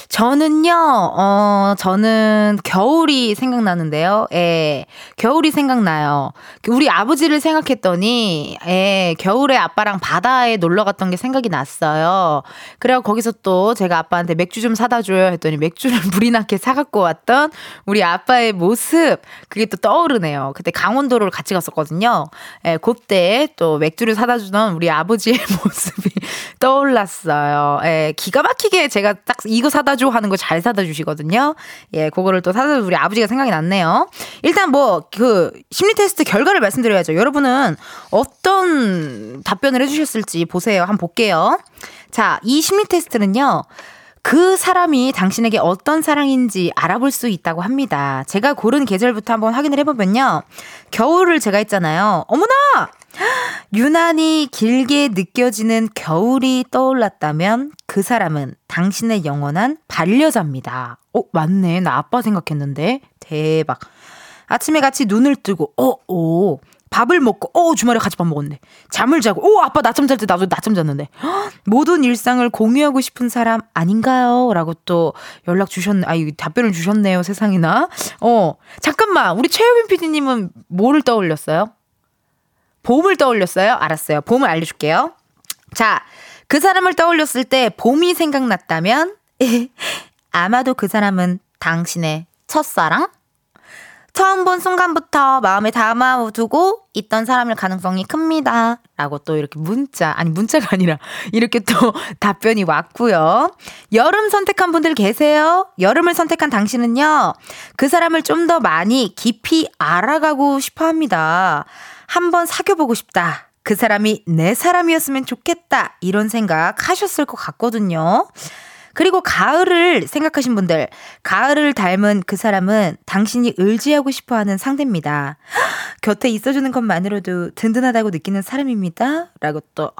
저는요, 저는 겨울이 생각나는데요. 예, 겨울이 생각나요. 우리 아버지를 생각했더니, 예, 겨울에 아빠랑 바다에 놀러 갔던 게 생각이 났어요. 그래서 거기서 또 제가 아빠한테 맥주 좀 사다 줘요 했더니 맥주를 물이 나게 사갖고 왔던 우리 아빠의 모습, 그게 또 떠오르네요. 그때 강원도를 같이 갔었거든요. 예, 그때 또 맥주를 사다 주던 우리 아버지의 모습이 떠올랐어요. 예, 기가 막히게 제가 딱 이거 사다 줘 하는 거 잘 사다 주시거든요. 예, 그거를 또 사다 우리 아버지가 생각이 났네요. 일단 뭐 그 심리 테스트 결과를 말씀드려야죠. 여러분은 어떤 답변을 해주셨을지 보세요. 한번 볼게요. 자, 이 심리 테스트는요. 그 사람이 당신에게 어떤 사랑인지 알아볼 수 있다고 합니다. 제가 고른 계절부터 한번 확인을 해보면요. 겨울을 제가 했잖아요. 어머나! 유난히 길게 느껴지는 겨울이 떠올랐다면 그 사람은 당신의 영원한 반려자입니다. 맞네. 나 아빠 생각했는데. 대박. 아침에 같이 눈을 뜨고, 밥을 먹고, 주말에 같이 밥 먹었네. 잠을 자고, 아빠 낮잠 잘 때 나도 낮잠 잤는데. 헉, 모든 일상을 공유하고 싶은 사람 아닌가요? 라고 또 연락 주셨네. 답변을 주셨네요. 세상에나. 잠깐만. 우리 최유빈 PD님은 뭐를 떠올렸어요? 봄을 떠올렸어요? 알았어요. 봄을 알려줄게요. 자, 그 사람을 떠올렸을 때 봄이 생각났다면 아마도 그 사람은 당신의 첫사랑? 처음 본 순간부터 마음에 담아두고 있던 사람일 가능성이 큽니다. 라고 또 이렇게 문자가 아니라 이렇게 또 답변이 왔고요. 여름 선택한 분들 계세요? 여름을 선택한 당신은요. 그 사람을 좀 더 많이 깊이 알아가고 싶어합니다. 한번 사귀어보고 싶다. 그 사람이 내 사람이었으면 좋겠다. 이런 생각 하셨을 것 같거든요. 그리고 가을을 생각하신 분들, 가을을 닮은 그 사람은 당신이 의지하고 싶어하는 상대입니다. 곁에 있어주는 것만으로도 든든하다고 느끼는 사람입니다. 라고 또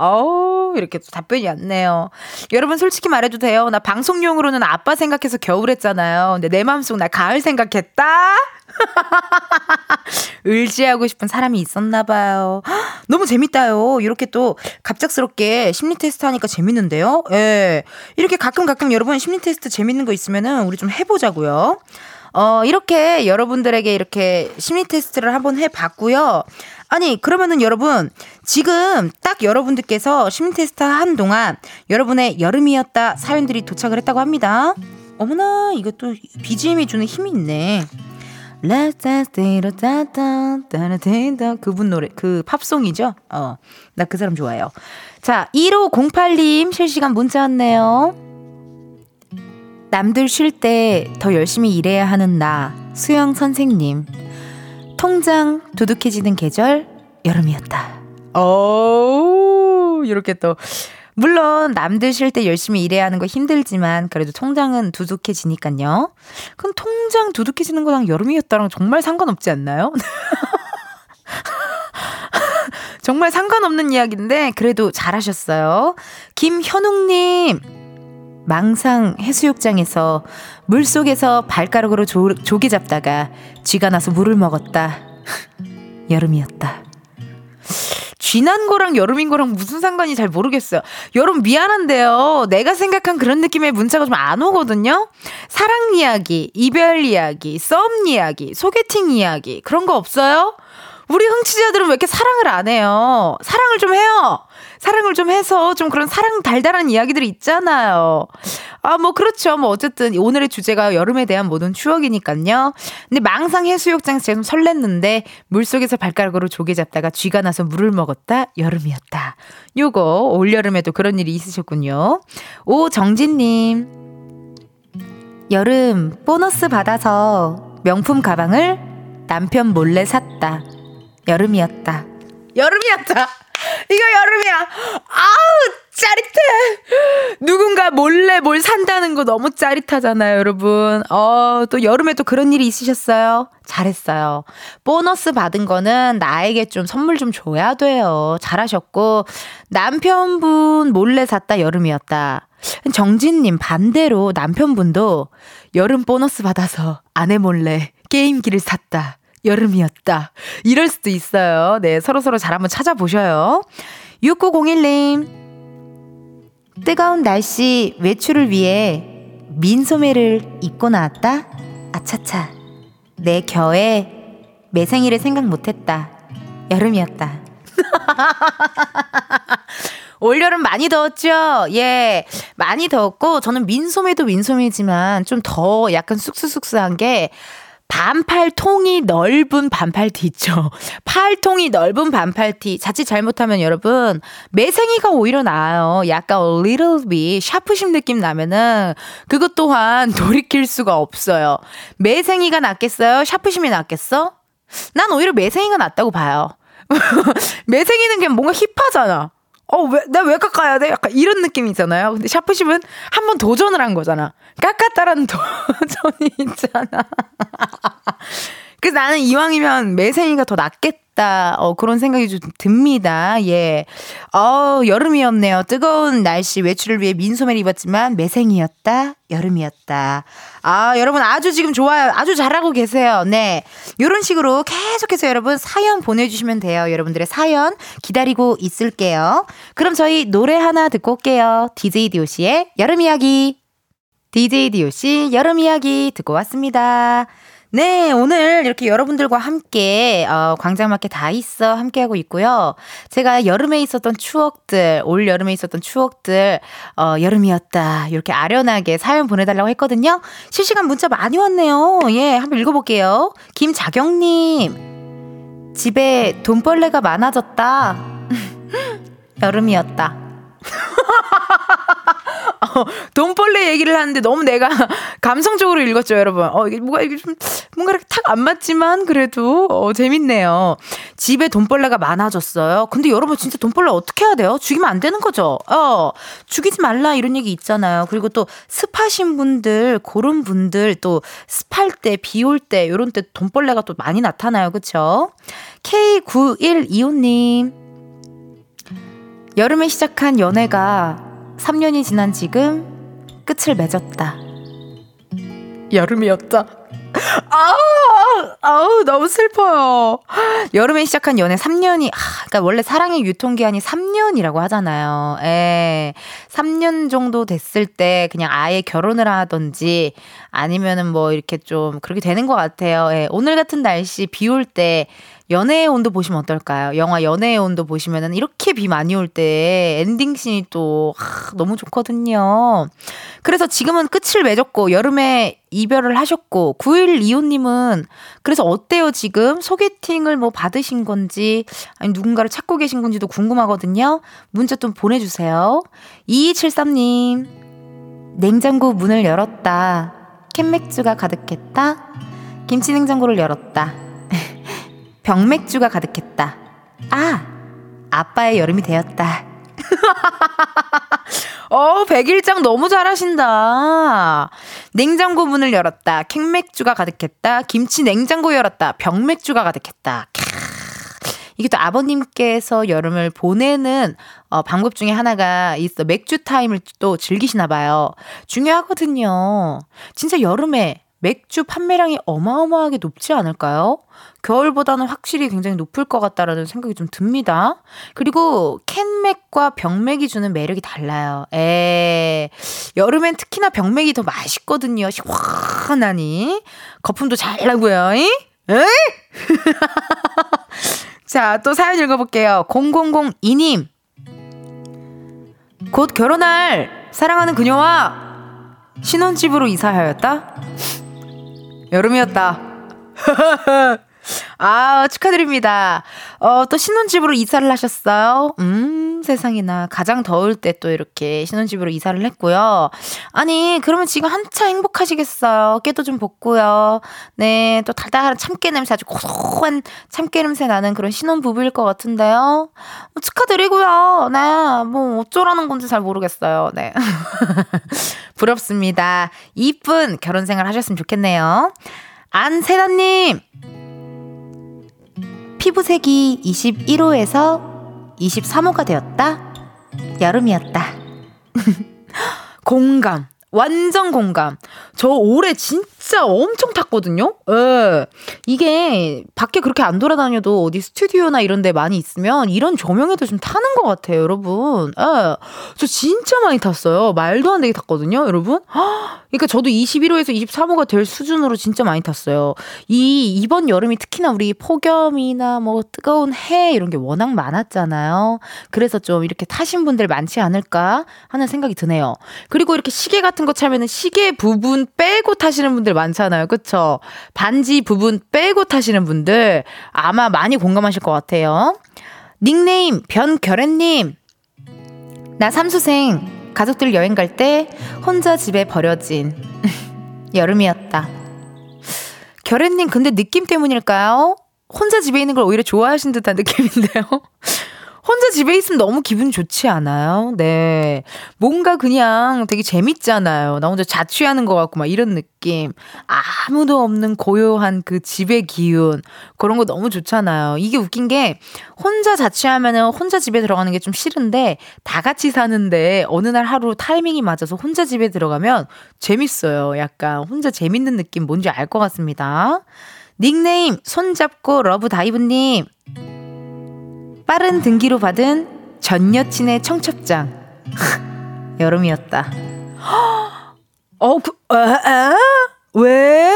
이렇게 또 답변이 왔네요. 여러분 솔직히 말해도 돼요. 나 방송용으로는 아빠 생각해서 겨울 했잖아요. 근데 내 마음속 나 가을 생각했다. 을지하고 싶은 사람이 있었나 봐요. 너무 재밌다요. 이렇게 또 갑작스럽게 심리 테스트 하니까 재밌는데요. 예. 이렇게 가끔 여러분 심리 테스트 재밌는 거 있으면은 우리 좀 해보자고요. 이렇게 여러분들에게 이렇게 심리 테스트를 한번 해봤고요. 아니 그러면은 여러분 지금 딱 여러분들께서 심리 테스트 한 동안 여러분의 여름이었다 사연들이 도착을 했다고 합니다. 어머나 이것도 BGM이 주는 힘이 있네. 그분 노래 그 팝송이죠. 나 그 사람 좋아해요. 자 1508님 실시간 문자 왔네요. 남들 쉴 때 더 열심히 일해야 하는 나 수영 선생님 통장 두둑해지는 계절 여름이었다. 오 이렇게 또 물론 남들 쉴 때 열심히 일해야 하는 거 힘들지만 그래도 통장은 두둑해지니까요. 그럼 통장 두둑해지는 거랑 여름이었다랑 정말 상관없지 않나요? 정말 상관없는 이야기인데 그래도 잘하셨어요. 김현웅님 망상 해수욕장에서 물속에서 발가락으로 조개 잡다가 쥐가 나서 물을 먹었다. 여름이었다. 쥐난 거랑 여름인 거랑 무슨 상관이 잘 모르겠어요. 여러분 미안한데요. 내가 생각한 그런 느낌의 문자가 좀 안 오거든요. 사랑 이야기, 이별 이야기, 썸 이야기, 소개팅 이야기 그런 거 없어요? 우리 흥취자들은 왜 이렇게 사랑을 안 해요? 사랑을 좀 해요. 사랑을 좀 해서 좀 그런 사랑 달달한 이야기들이 있잖아요. 아, 뭐 그렇죠. 뭐 어쨌든 오늘의 주제가 여름에 대한 모든 추억이니까요. 근데 망상 해수욕장에서 제가 좀 설렜는데 물속에서 발가락으로 조개 잡다가 쥐가 나서 물을 먹었다. 여름이었다. 요거 올여름에도 그런 일이 있으셨군요. 오정진님. 여름 보너스 받아서 명품 가방을 남편 몰래 샀다. 여름이었다. 여름이었다. 이거 여름이야. 아우 짜릿해. 누군가 몰래 뭘 산다는 거 너무 짜릿하잖아요 여러분. 또 여름에 또 그런 일이 있으셨어요? 잘했어요. 보너스 받은 거는 나에게 좀 선물 좀 줘야 돼요. 잘하셨고 남편분 몰래 샀다 여름이었다. 정진님 반대로 남편분도 여름 보너스 받아서 아내 몰래 게임기를 샀다. 여름이었다. 이럴 수도 있어요. 네, 서로서로 잘 한번 찾아보셔요. 6901님. 뜨거운 날씨 외출을 위해 민소매를 입고 나왔다. 아차차. 내 겨에 내 생일을 생각 못했다. 여름이었다. 올여름 많이 더웠죠? 예. 많이 더웠고 저는 민소매도 민소매지만 좀 더 약간 쑥스쑥스한 게 반팔통이 넓은 반팔티 있죠. 팔통이 넓은 반팔티. 자칫 잘못하면 여러분 매생이가 오히려 나아요. 약간 little bit 샤프심 느낌 나면은 그것 또한 돌이킬 수가 없어요. 매생이가 낫겠어요? 샤프심이 낫겠어? 난 오히려 매생이가 낫다고 봐요. 매생이는 그냥 뭔가 힙하잖아. 나 왜 깎아야 돼? 약간 이런 느낌이잖아요. 근데 샤프심은 한 번 도전을 한 거잖아. 깎았다라는 도전이 있잖아. 그래서 나는 이왕이면 매생이가 더 낫겠다. 그런 생각이 좀 듭니다. 예. 여름이었네요. 뜨거운 날씨 외출을 위해 민소매를 입었지만 매생이였다. 여름이었다. 아, 여러분 아주 지금 좋아요. 아주 잘하고 계세요. 네. 요런 식으로 계속해서 여러분 사연 보내주시면 돼요. 여러분들의 사연 기다리고 있을게요. 그럼 저희 노래 하나 듣고 올게요. DJ DOC의 여름이야기. DJ DOC 여름이야기 듣고 왔습니다. 네, 오늘 이렇게 여러분들과 함께 광장마켓 다 있어 함께하고 있고요. 제가 여름에 있었던 추억들, 올 여름에 있었던 추억들 여름이었다 이렇게 아련하게 사연 보내달라고 했거든요. 실시간 문자 많이 왔네요. 예, 한번 읽어볼게요. 김자경님 집에 돈벌레가 많아졌다. 여름이었다. 돈벌레 얘기를 하는데 너무 내가 감성적으로 읽었죠, 여러분. 이게 뭔가 이렇게 탁 안 맞지만 그래도 재밌네요. 집에 돈벌레가 많아졌어요. 근데 여러분 진짜 돈벌레 어떻게 해야 돼요? 죽이면 안 되는 거죠. 죽이지 말라 이런 얘기 있잖아요. 그리고 또 습하신 분들, 고른 분들 또 습할 때, 비 올 때 이런 때 돈벌레가 또 많이 나타나요, 그렇죠? K9125님 여름에 시작한 연애가 3년이 지난 지금 끝을 맺었다. 여름이었다. 아, 아우 너무 슬퍼요. 여름에 시작한 연애 3년이 그러니까 원래 사랑의 유통기한이 3년이라고 하잖아요. 예. 3년 정도 됐을 때 그냥 아예 결혼을 하든지 아니면은 뭐 이렇게 좀 그렇게 되는 것 같아요. 예. 오늘 같은 날씨 비 올 때 연애의 온도 보시면 어떨까요? 영화 연애의 온도 보시면은 이렇게 비 많이 올 때 엔딩씬이 또 너무 좋거든요. 그래서 지금은 끝을 맺었고 여름에 이별을 하셨고 9125님은 그래서 어때요 지금? 소개팅을 뭐 받으신 건지 아니 누군가를 찾고 계신 건지도 궁금하거든요. 문자 좀 보내주세요. 2273님 냉장고 문을 열었다. 캔맥주가 가득했다. 김치냉장고를 열었다. 병맥주가 가득했다. 아빠의 여름이 되었다. 백일장 너무 잘하신다. 냉장고 문을 열었다. 캔맥주가 가득했다. 김치 냉장고 열었다. 병맥주가 가득했다. 이게 또 아버님께서 여름을 보내는 방법 중에 하나가 있어. 맥주 타임을 또 즐기시나 봐요. 중요하거든요. 진짜 여름에 맥주 판매량이 어마어마하게 높지 않을까요? 겨울보다는 확실히 굉장히 높을 것 같다라는 생각이 좀 듭니다. 그리고 캔맥과 병맥이 주는 매력이 달라요. 여름엔 특히나 병맥이 더 맛있거든요. 시원하니. 거품도 잘 나고요. 자, 또 사연 읽어볼게요. 0002님. 곧 결혼할 사랑하는 그녀와 신혼집으로 이사하였다? 여름이었다. 축하드립니다. 또 신혼집으로 이사를 하셨어요. 세상에나 가장 더울 때 또 이렇게 신혼집으로 이사를 했고요. 아니 그러면 지금 한참 행복하시겠어요. 깨도 좀 볶고요. 네, 또 달달한 참깨 냄새 아주 고소한 참깨 냄새 나는 그런 신혼부부일 것 같은데요. 축하드리고요. 네, 뭐 어쩌라는 건지 잘 모르겠어요. 네. 부럽습니다. 이쁜 결혼생활 하셨으면 좋겠네요. 안세라님 피부색이 21호에서 23호가 되었다. 여름이었다. 공감. 완전 공감. 저 올해 진짜 엄청 탔거든요. 예. 이게 밖에 그렇게 안 돌아다녀도 어디 스튜디오나 이런 데 많이 있으면 이런 조명에도 좀 타는 것 같아요, 여러분. 예. 저 진짜 많이 탔어요. 말도 안 되게 탔거든요, 여러분. 그러니까 저도 21호에서 23호가 될 수준으로 진짜 많이 탔어요. 이번 여름이 특히나 우리 폭염이나 뭐 뜨거운 해 이런 게 워낙 많았잖아요. 그래서 좀 이렇게 타신 분들 많지 않을까 하는 생각이 드네요. 그리고 이렇게 시계 같은 거 차면은 시계 부분 빼고 타시는 분들 많잖아요. 그쵸? 반지 부분 빼고 타시는 분들 아마 많이 공감하실 것 같아요. 닉네임 변결애님 나 삼수생 가족들 여행 갈 때 혼자 집에 버려진 여름이었다. 결애님 근데 느낌 때문일까요? 혼자 집에 있는 걸 오히려 좋아하신 듯한 느낌인데요. 혼자 집에 있으면 너무 기분 좋지 않아요? 네. 뭔가 그냥 되게 재밌잖아요. 나 혼자 자취하는 것 같고 막 이런 느낌. 아무도 없는 고요한 그 집의 기운. 그런 거 너무 좋잖아요. 이게 웃긴 게 혼자 자취하면은 혼자 집에 들어가는 게 좀 싫은데 다 같이 사는데 어느 날 하루 타이밍이 맞아서 혼자 집에 들어가면 재밌어요. 약간 혼자 재밌는 느낌 뭔지 알 것 같습니다. 닉네임 손잡고 러브다이브님. 빠른 등기로 받은 전 여친의 청첩장. 여름이었다. 왜?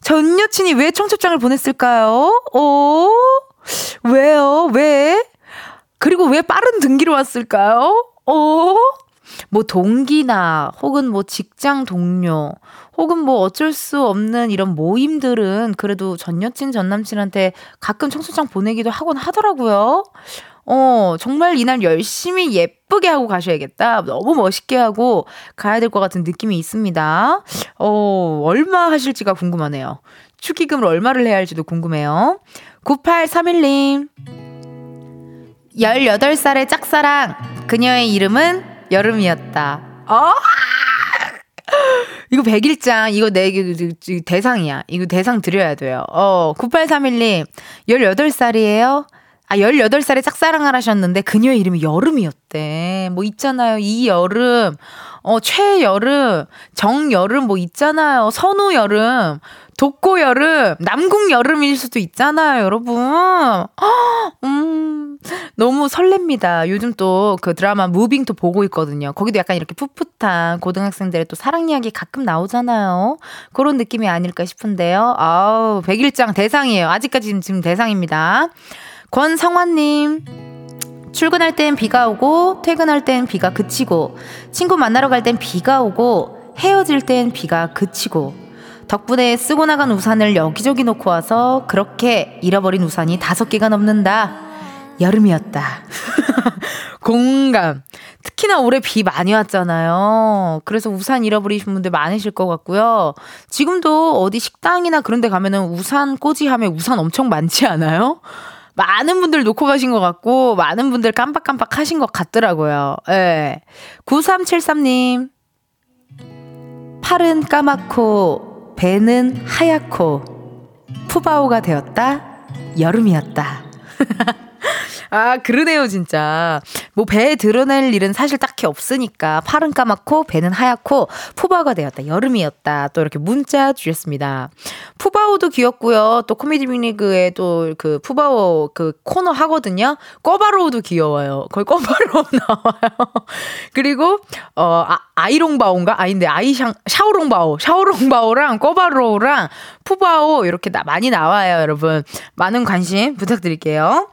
전 여친이 왜 청첩장을 보냈을까요? 왜요? 왜? 그리고 왜 빠른 등기로 왔을까요? 뭐 동기나 혹은 뭐 직장 동료 혹은 뭐 어쩔 수 없는 이런 모임들은 그래도 전 여친 전 남친한테 가끔 청첩장 보내기도 하곤 하더라고요. 정말 이날 열심히 예쁘게 하고 가셔야겠다. 너무 멋있게 하고 가야 될 것 같은 느낌이 있습니다. 얼마 하실지가 궁금하네요. 축의금을 얼마를 해야 할지도 궁금해요. 9831님 18살의 짝사랑 그녀의 이름은 여름이었다. 이거 100일장 이거 내 대상이야. 이거 대상 드려야 돼요. 9831님 18살이에요. 아, 18살에 짝사랑을 하셨는데 그녀의 이름이 여름이었대. 뭐 있잖아요. 이 여름, 최여름, 정여름 뭐 있잖아요. 선우여름, 독고여름, 남궁여름일 수도 있잖아요, 여러분. 너무 설렙니다. 요즘 또 그 드라마 무빙도 보고 있거든요. 거기도 약간 이렇게 풋풋한 고등학생들의 또 사랑 이야기 가끔 나오잖아요. 그런 느낌이 아닐까 싶은데요. 아우, 101장 대상이에요. 아직까지 지금 대상입니다. 권성환님, 출근할 땐 비가 오고, 퇴근할 땐 비가 그치고, 친구 만나러 갈 땐 비가 오고, 헤어질 땐 비가 그치고, 덕분에 쓰고 나간 우산을 여기저기 놓고 와서 그렇게 잃어버린 우산이 5개가 넘는다. 여름이었다. 공감. 특히나 올해 비 많이 왔잖아요. 그래서 우산 잃어버리신 분들 많으실 것 같고요. 지금도 어디 식당이나 그런 데 가면은 우산 꼬지함에 우산 엄청 많지 않아요? 많은 분들 놓고 가신 것 같고, 많은 분들 깜빡깜빡 하신 것 같더라고요. 예. 9373님. 팔은 까맣고, 배는 하얗고, 푸바오가 되었다. 여름이었다. 아, 그러네요, 진짜. 뭐, 배에 드러낼 일은 사실 딱히 없으니까, 팔은 까맣고, 배는 하얗고, 푸바오가 되었다. 여름이었다. 또 이렇게 문자 주셨습니다. 푸바오도 귀엽고요. 또 코미디 빅리그에 또 그 푸바오 그 코너 하거든요. 꼬바로우도 귀여워요. 거의 꼬바로우 나와요. 그리고, 아이롱바오인가? 아닌데, 샤오롱바오랑 꼬바로우랑 푸바오 이렇게 많이 나와요, 여러분. 많은 관심 부탁드릴게요.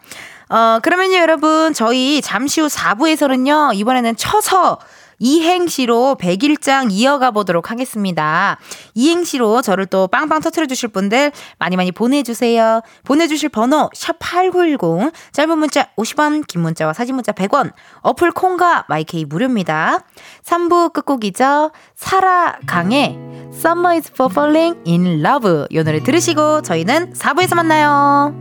그러면요, 여러분, 저희 잠시 후 4부에서는요, 이번에는 처서 이행시로 101장 이어가 보도록 하겠습니다. 이행시로 저를 또 빵빵 터트려 주실 분들 많이 많이 보내주세요. 보내주실 번호 샵8910, 짧은 문자 50원, 긴 문자와 사진 문자 100원, 어플 콩과 마이케이 무료입니다. 3부 끝곡이죠. 사라강의 Summer is for falling in love, 이 노래 들으시고 저희는 4부에서 만나요.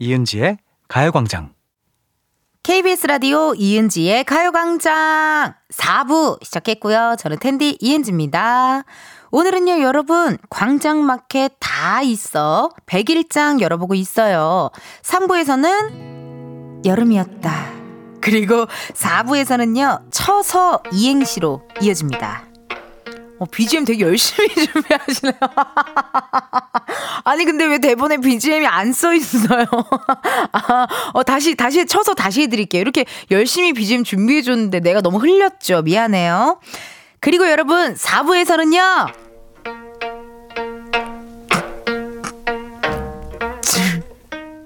이은지의 가요광장. KBS 라디오 이은지의 가요광장 4부 시작했고요. 저는 텐디 이은지입니다. 오늘은요, 여러분, 광장마켓 다 있어 101장 열어보고 있어요. 3부에서는 여름이었다. 그리고 4부에서는요, 처서 이행시로 이어집니다. BGM 되게 열심히 준비하시네요. 아니, 근데 왜 대본에 BGM이 안 써있어요? 다시 쳐서 다시 해드릴게요. 이렇게 열심히 BGM 준비해줬는데 내가 너무 흘렸죠. 미안해요. 그리고 여러분, 4부에서는요,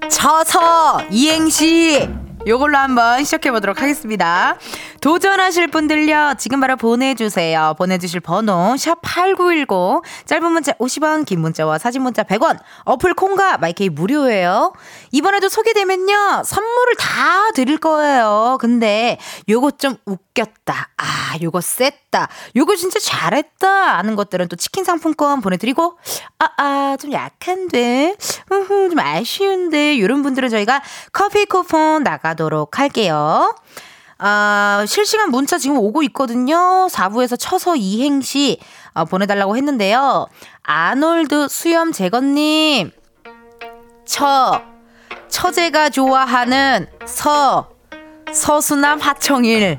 쳐서 이행시 요걸로 한번 시작해보도록 하겠습니다. 도전하실 분들요, 지금 바로 보내주세요. 보내주실 번호 샵8910, 짧은 문자 50원, 긴 문자와 사진 문자 100원, 어플 콩과 마이케이 무료예요. 이번에도 소개되면요, 선물을 다 드릴 거예요. 근데 요거 좀 웃겼다, 아 요거 셌다, 요거 진짜 잘했다 아는 것들은 또 치킨 상품권 보내드리고, 좀 약한데, 좀 아쉬운데, 이런 분들은 저희가 커피 쿠폰 나가도록 할게요. 실시간 문자 지금 오고 있거든요. 4부에서 처서 이행시 보내달라고 했는데요. 아놀드 수염 재건님, 처제가 좋아하는 서수남 하청일.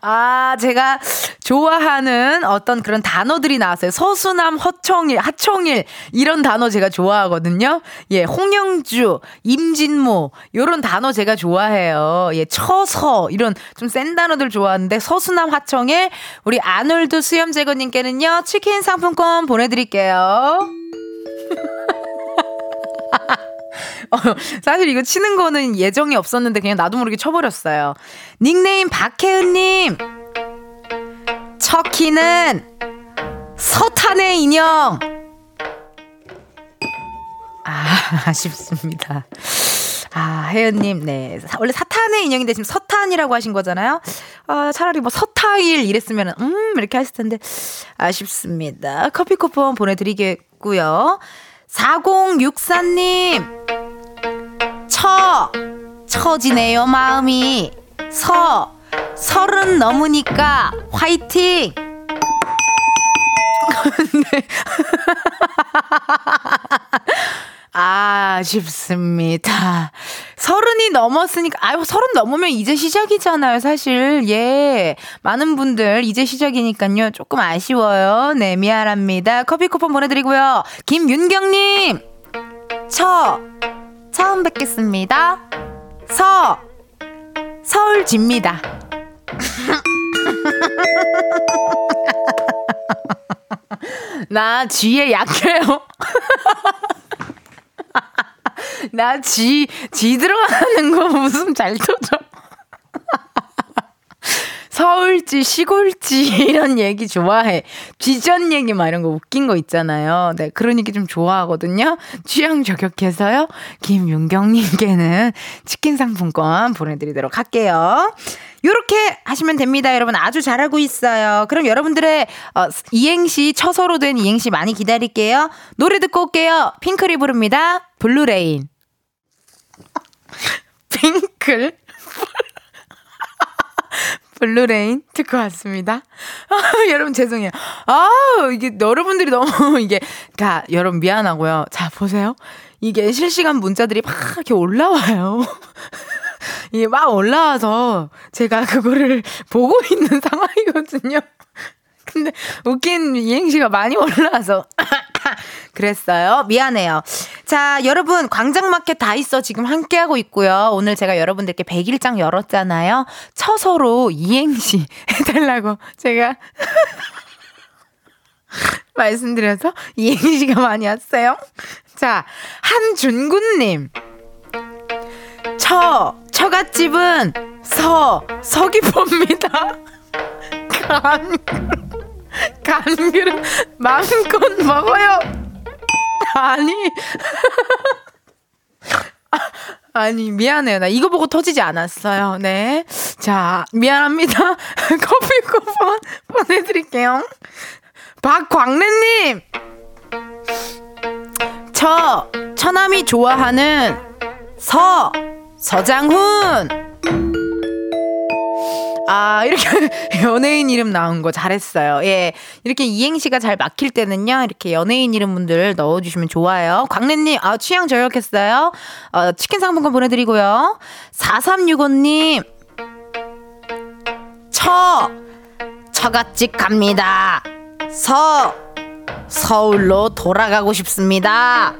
아, 제가 좋아하는 어떤 그런 단어들이 나왔어요. 서수남, 허청일, 하청일, 이런 단어 제가 좋아하거든요. 예, 홍영주, 임진모, 요런 단어 제가 좋아해요. 예, 처서, 이런 좀 센 단어들 좋아하는데, 서수남, 하청일, 우리 아놀드 수염재건님께는요, 치킨 상품권 보내드릴게요. 사실 이거 치는 거는 예정이 없었는데 그냥 나도 모르게 쳐버렸어요. 닉네임 박혜은님, 척키는 서탄의 인형. 아쉽습니다. 아, 혜연님, 네. 원래 사탄의 인형인데 지금 서탄이라고 하신 거잖아요. 아, 차라리 뭐 서타일 이랬으면, 이렇게 하실 텐데. 아쉽습니다. 커피 쿠폰 보내드리겠고요. 4064님, 처지네요, 마음이. 서른 넘으니까 화이팅! 아쉽습니다. 서른이 넘었으니까, 아유, 서른 넘으면 이제 시작이잖아요, 사실. 예. 많은 분들 이제 시작이니까요. 조금 아쉬워요. 네, 미안합니다. 커피 쿠폰 보내드리고요. 김윤경님, 처음 뵙겠습니다. 서울 집니다. 나 쥐에 약해요. 나 쥐 들어가는 거 무슨 잘 터져. 서울쥐, 시골쥐 이런 얘기 좋아해. 쥐전 얘기 막 이런 거 웃긴 거 있잖아요. 네, 그런 얘기 좀 좋아하거든요. 취향 저격해서요. 김윤경님께는 치킨 상품권 보내드리도록 할게요. 요렇게 하시면 됩니다. 여러분 아주 잘하고 있어요. 그럼 여러분들의 이행시, 처서로 된 이행시 많이 기다릴게요. 노래 듣고 올게요. 핑클이 부릅니다. 블루레인. 핑클 블루레인 듣고 왔습니다. 여러분 죄송해요. 이게 여러분들이 너무 이게 다 여러분 미안하고요. 자 보세요. 이게 실시간 문자들이 막 이렇게 올라와요. 이게 막 올라와서 제가 그거를 보고 있는 상황이거든요. 근데 웃긴 이행시가 많이 올라와서 그랬어요. 미안해요. 자, 여러분 광장마켓 다이소 지금 함께하고 있고요. 오늘 제가 여러분들께 101장 열었잖아요. 처서로 이행시 해달라고 제가 말씀드려서 이행시가 많이 왔어요. 자, 한준군님, 처갓집은 서귀포입니다. 감귤은 마음껏 먹어요. 아니 미안해요. 나 이거 보고 터지지 않았어요. 네, 자 미안합니다. 커피 쿠폰 보내드릴게요. 박광래님, 처남이 좋아하는 서장훈. 이렇게 연예인 이름 나온 거 잘했어요. 예. 이렇게 이행시가 잘 막힐 때는요, 이렇게 연예인 이름 분들 넣어주시면 좋아요. 광래님, 취향 저격했어요. 치킨 상품권 보내드리고요. 4365님, 처갓집 갑니다. 서울로 돌아가고 싶습니다.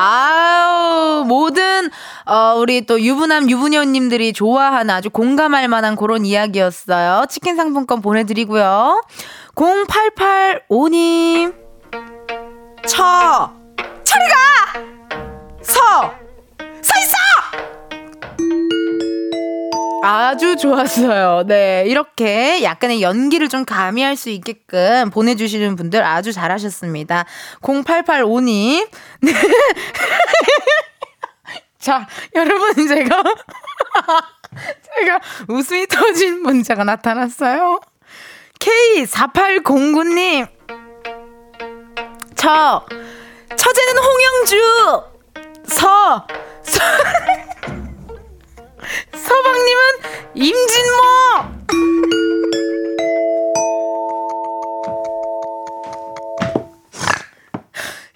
아우, 모든, 우리 또 유부남, 유부녀님들이 좋아하는 아주 공감할 만한 그런 이야기였어요. 치킨 상품권 보내드리고요. 0885님, 처리가! 서 있어! 아주 좋았어요. 네, 이렇게 약간의 연기를 좀 가미할 수 있게끔 보내주시는 분들 아주 잘하셨습니다. 0885님, 네. 자, 여러분 제가 웃음이 터진 문자가 나타났어요. K4809님, 처제는 홍영주. 서방님은 임진모.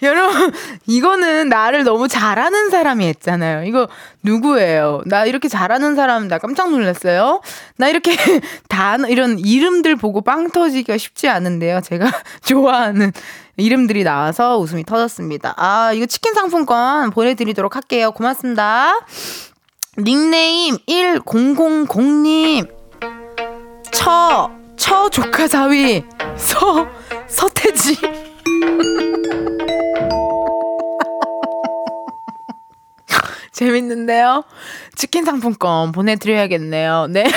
여러분 이거는 나를 너무 잘하는 사람이 했잖아요. 이거 누구예요? 나 이렇게 잘하는 사람, 나 깜짝 놀랐어요. 나 이렇게 단어 이런 이름들 보고 빵 터지기가 쉽지 않은데요. 제가 좋아하는 이름들이 나와서 웃음이 터졌습니다. 이거 치킨 상품권 보내드리도록 할게요. 고맙습니다. 닉네임 1000님, 조카 사위 서태지. 재밌는데요? 치킨 상품권 보내드려야겠네요. 네.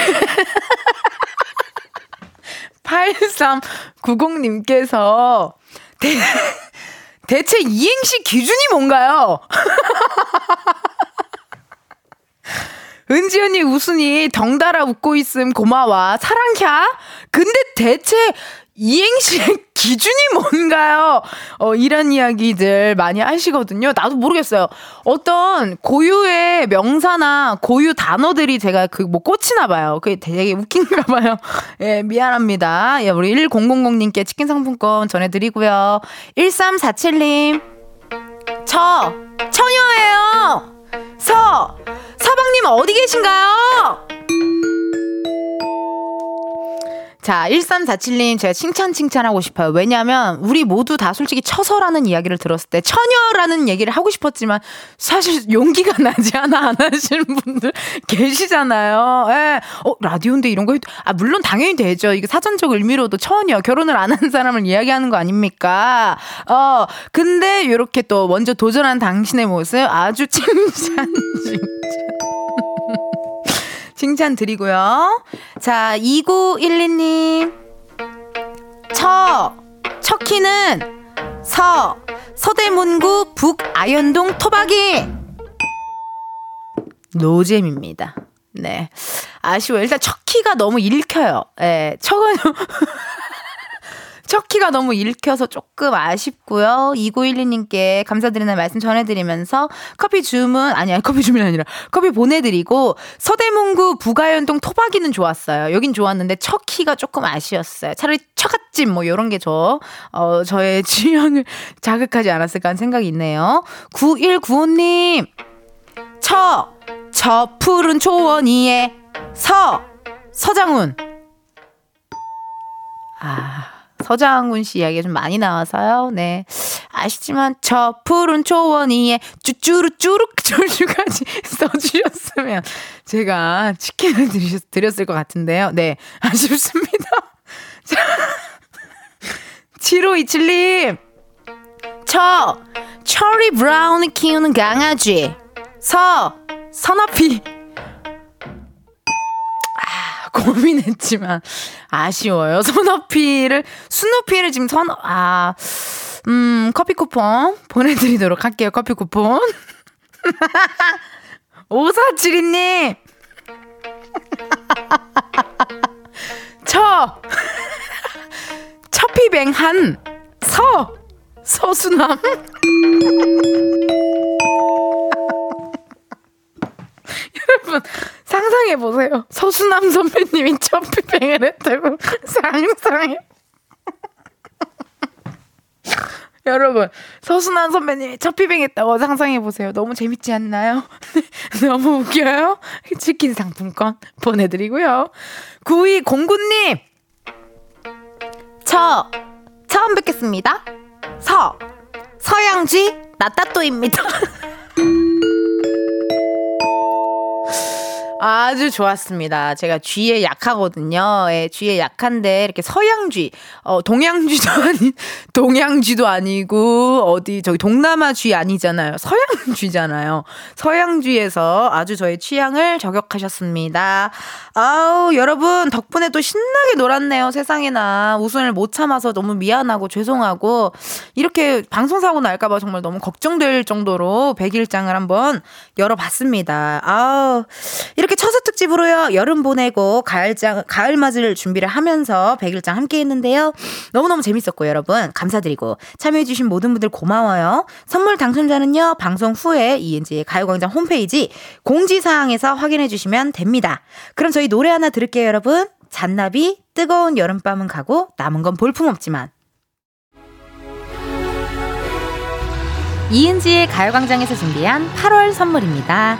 8390님께서 대체 이행시 기준이 뭔가요? 은지 언니 웃으니 덩달아 웃고 있음 고마워 사랑캬. 근데 대체 이행시의 기준이 뭔가요? 이런 이야기들 많이 하시거든요. 나도 모르겠어요. 어떤 고유의 명사나 고유 단어들이 제가 그 뭐 꽂히나 봐요. 그게 되게 웃긴가 봐요. 예, 미안합니다. 예, 우리 1000님께 치킨 상품권 전해드리고요. 1347님 저 처녀예요. 서방님 어디 계신가요? 자, 1347님 제가 칭찬하고 싶어요. 왜냐하면 우리 모두 다 솔직히 처서라는 이야기를 들었을 때 처녀라는 얘기를 하고 싶었지만 사실 용기가 나지 않아 안 하시는 분들 계시잖아요. 예. 라디오인데 이런 거 해도 물론 당연히 되죠. 이게 사전적 의미로도 처녀 결혼을 안 한 사람을 이야기하는 거 아닙니까? 근데 이렇게 또 먼저 도전한 당신의 모습 아주 칭찬. 칭찬 드리고요. 자, 2912님. 첫 키는 서대문구 북아현동 토박이. 노잼입니다. 네. 아쉬워요. 일단 첫 키가 너무 읽혀요. 예. 첫 키가 너무 읽혀서 조금 아쉽고요. 2912님께 감사드리는 말씀 전해드리면서 커피 보내드리고 서대문구 북아현동 토박이는 좋았어요. 여긴 좋았는데 첫 키가 조금 아쉬웠어요. 차라리 처갓집 뭐 이런 게 저의 취향을 자극하지 않았을까 하는 생각이 있네요. 9195님 저 푸른 초원 위에 서장훈. 서장훈 씨 이야기가 좀 많이 나와서요. 네. 아쉽지만 저 푸른 초원 위에 쭈쭈루까지 써주셨으면 제가 치킨을 드렸을 것 같은데요. 네. 아쉽습니다. 자, 7527님. 저 처리 브라운을 키우는 강아지. 서너피. 고민했지만 아쉬워요. 스누피를 지금 커피 쿠폰 보내드리도록 할게요. 커피 쿠폰. 5472님. 처피뱅한 서수남. 여러분 상상해보세요. 서수남 선배님이 첫피뱅을 했다고 상상해. 여러분 서수남 선배님이 첫피뱅 했다고 상상해보세요. 너무 재밌지 않나요? 너무 웃겨요? 치킨 상품권 보내드리고요. 9209님 저 처음 뵙겠습니다. 서양쥐 나따또입니다. 아주 좋았습니다. 제가 쥐에 약하거든요. 예, 쥐에 약한데 이렇게 서양쥐, 동양쥐도 아니고 동남아 쥐 아니잖아요. 서양쥐잖아요. 서양쥐에서 아주 저의 취향을 저격하셨습니다. 아우 여러분 덕분에 또 신나게 놀았네요. 세상에나 웃음을 못 참아서 너무 미안하고 죄송하고 이렇게 방송사고 날까봐 정말 너무 걱정될 정도로 100일장을 한번 열어봤습니다. 아우 이렇게 처서 특집으로요. 여름 보내고 가을 맞을 준비를 하면서 100일장 함께 했는데요. 너무너무 재밌었고 여러분 감사드리고 참여해주신 모든 분들 고마워요. 선물 당첨자는요. 방송 후에 ENG 가요광장 홈페이지 공지사항에서 확인해주시면 됩니다. 그럼 저희 노래 하나 들을게요 여러분. 잔나비 뜨거운 여름밤은 가고 남은 건 볼품없지만. ENG의 가요광장에서 준비한 8월 선물입니다.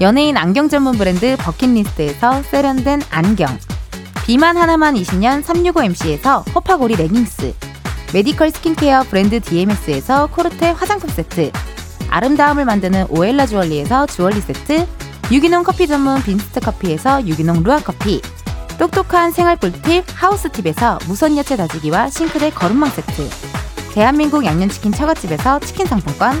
연예인 안경 전문 브랜드 버킷리스트에서 세련된 안경, 비만 하나만 20년 365MC에서 허파고리 레깅스, 메디컬 스킨케어 브랜드 DMS에서 코르테 화장품 세트, 아름다움을 만드는 오엘라 주얼리에서 주얼리 세트, 유기농 커피 전문 빈스트 커피에서 유기농 루아 커피, 똑똑한 생활 꿀팁 하우스팁에서 무선 야채 다지기와 싱크대 거름망 세트, 대한민국 양념치킨 처갓집에서 치킨 상품권,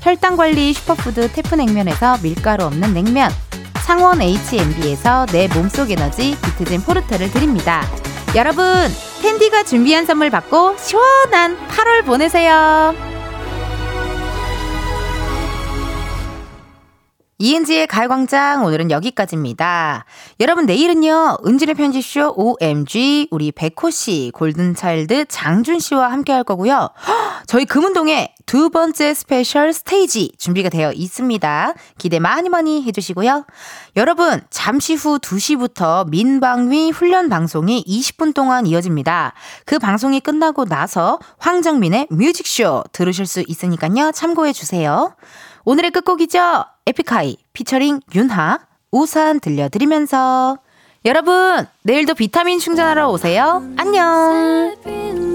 혈당관리 슈퍼푸드 태프냉면에서 밀가루 없는 냉면, 창원 H&B에서 내 몸속 에너지 비트젠 포르테를 드립니다. 여러분, 텐디가 준비한 선물 받고 시원한 8월 보내세요. 이은지의 가요광장 오늘은 여기까지입니다. 여러분, 내일은요 은진의 편지쇼 OMG 우리 백호씨, 골든차일드 장준씨와 함께 할 거고요. 저희 금운동에 두 번째 스페셜 스테이지 준비가 되어 있습니다. 기대 많이 많이 해주시고요. 여러분, 잠시 후 2시부터 민방위 훈련 방송이 20분 동안 이어집니다. 그 방송이 끝나고 나서 황정민의 뮤직쇼 들으실 수 있으니까요, 참고해주세요. 오늘의 끝곡이죠. 에픽하이 피처링 윤하 우산 들려드리면서 여러분, 내일도 비타민 충전하러 오세요. 안녕.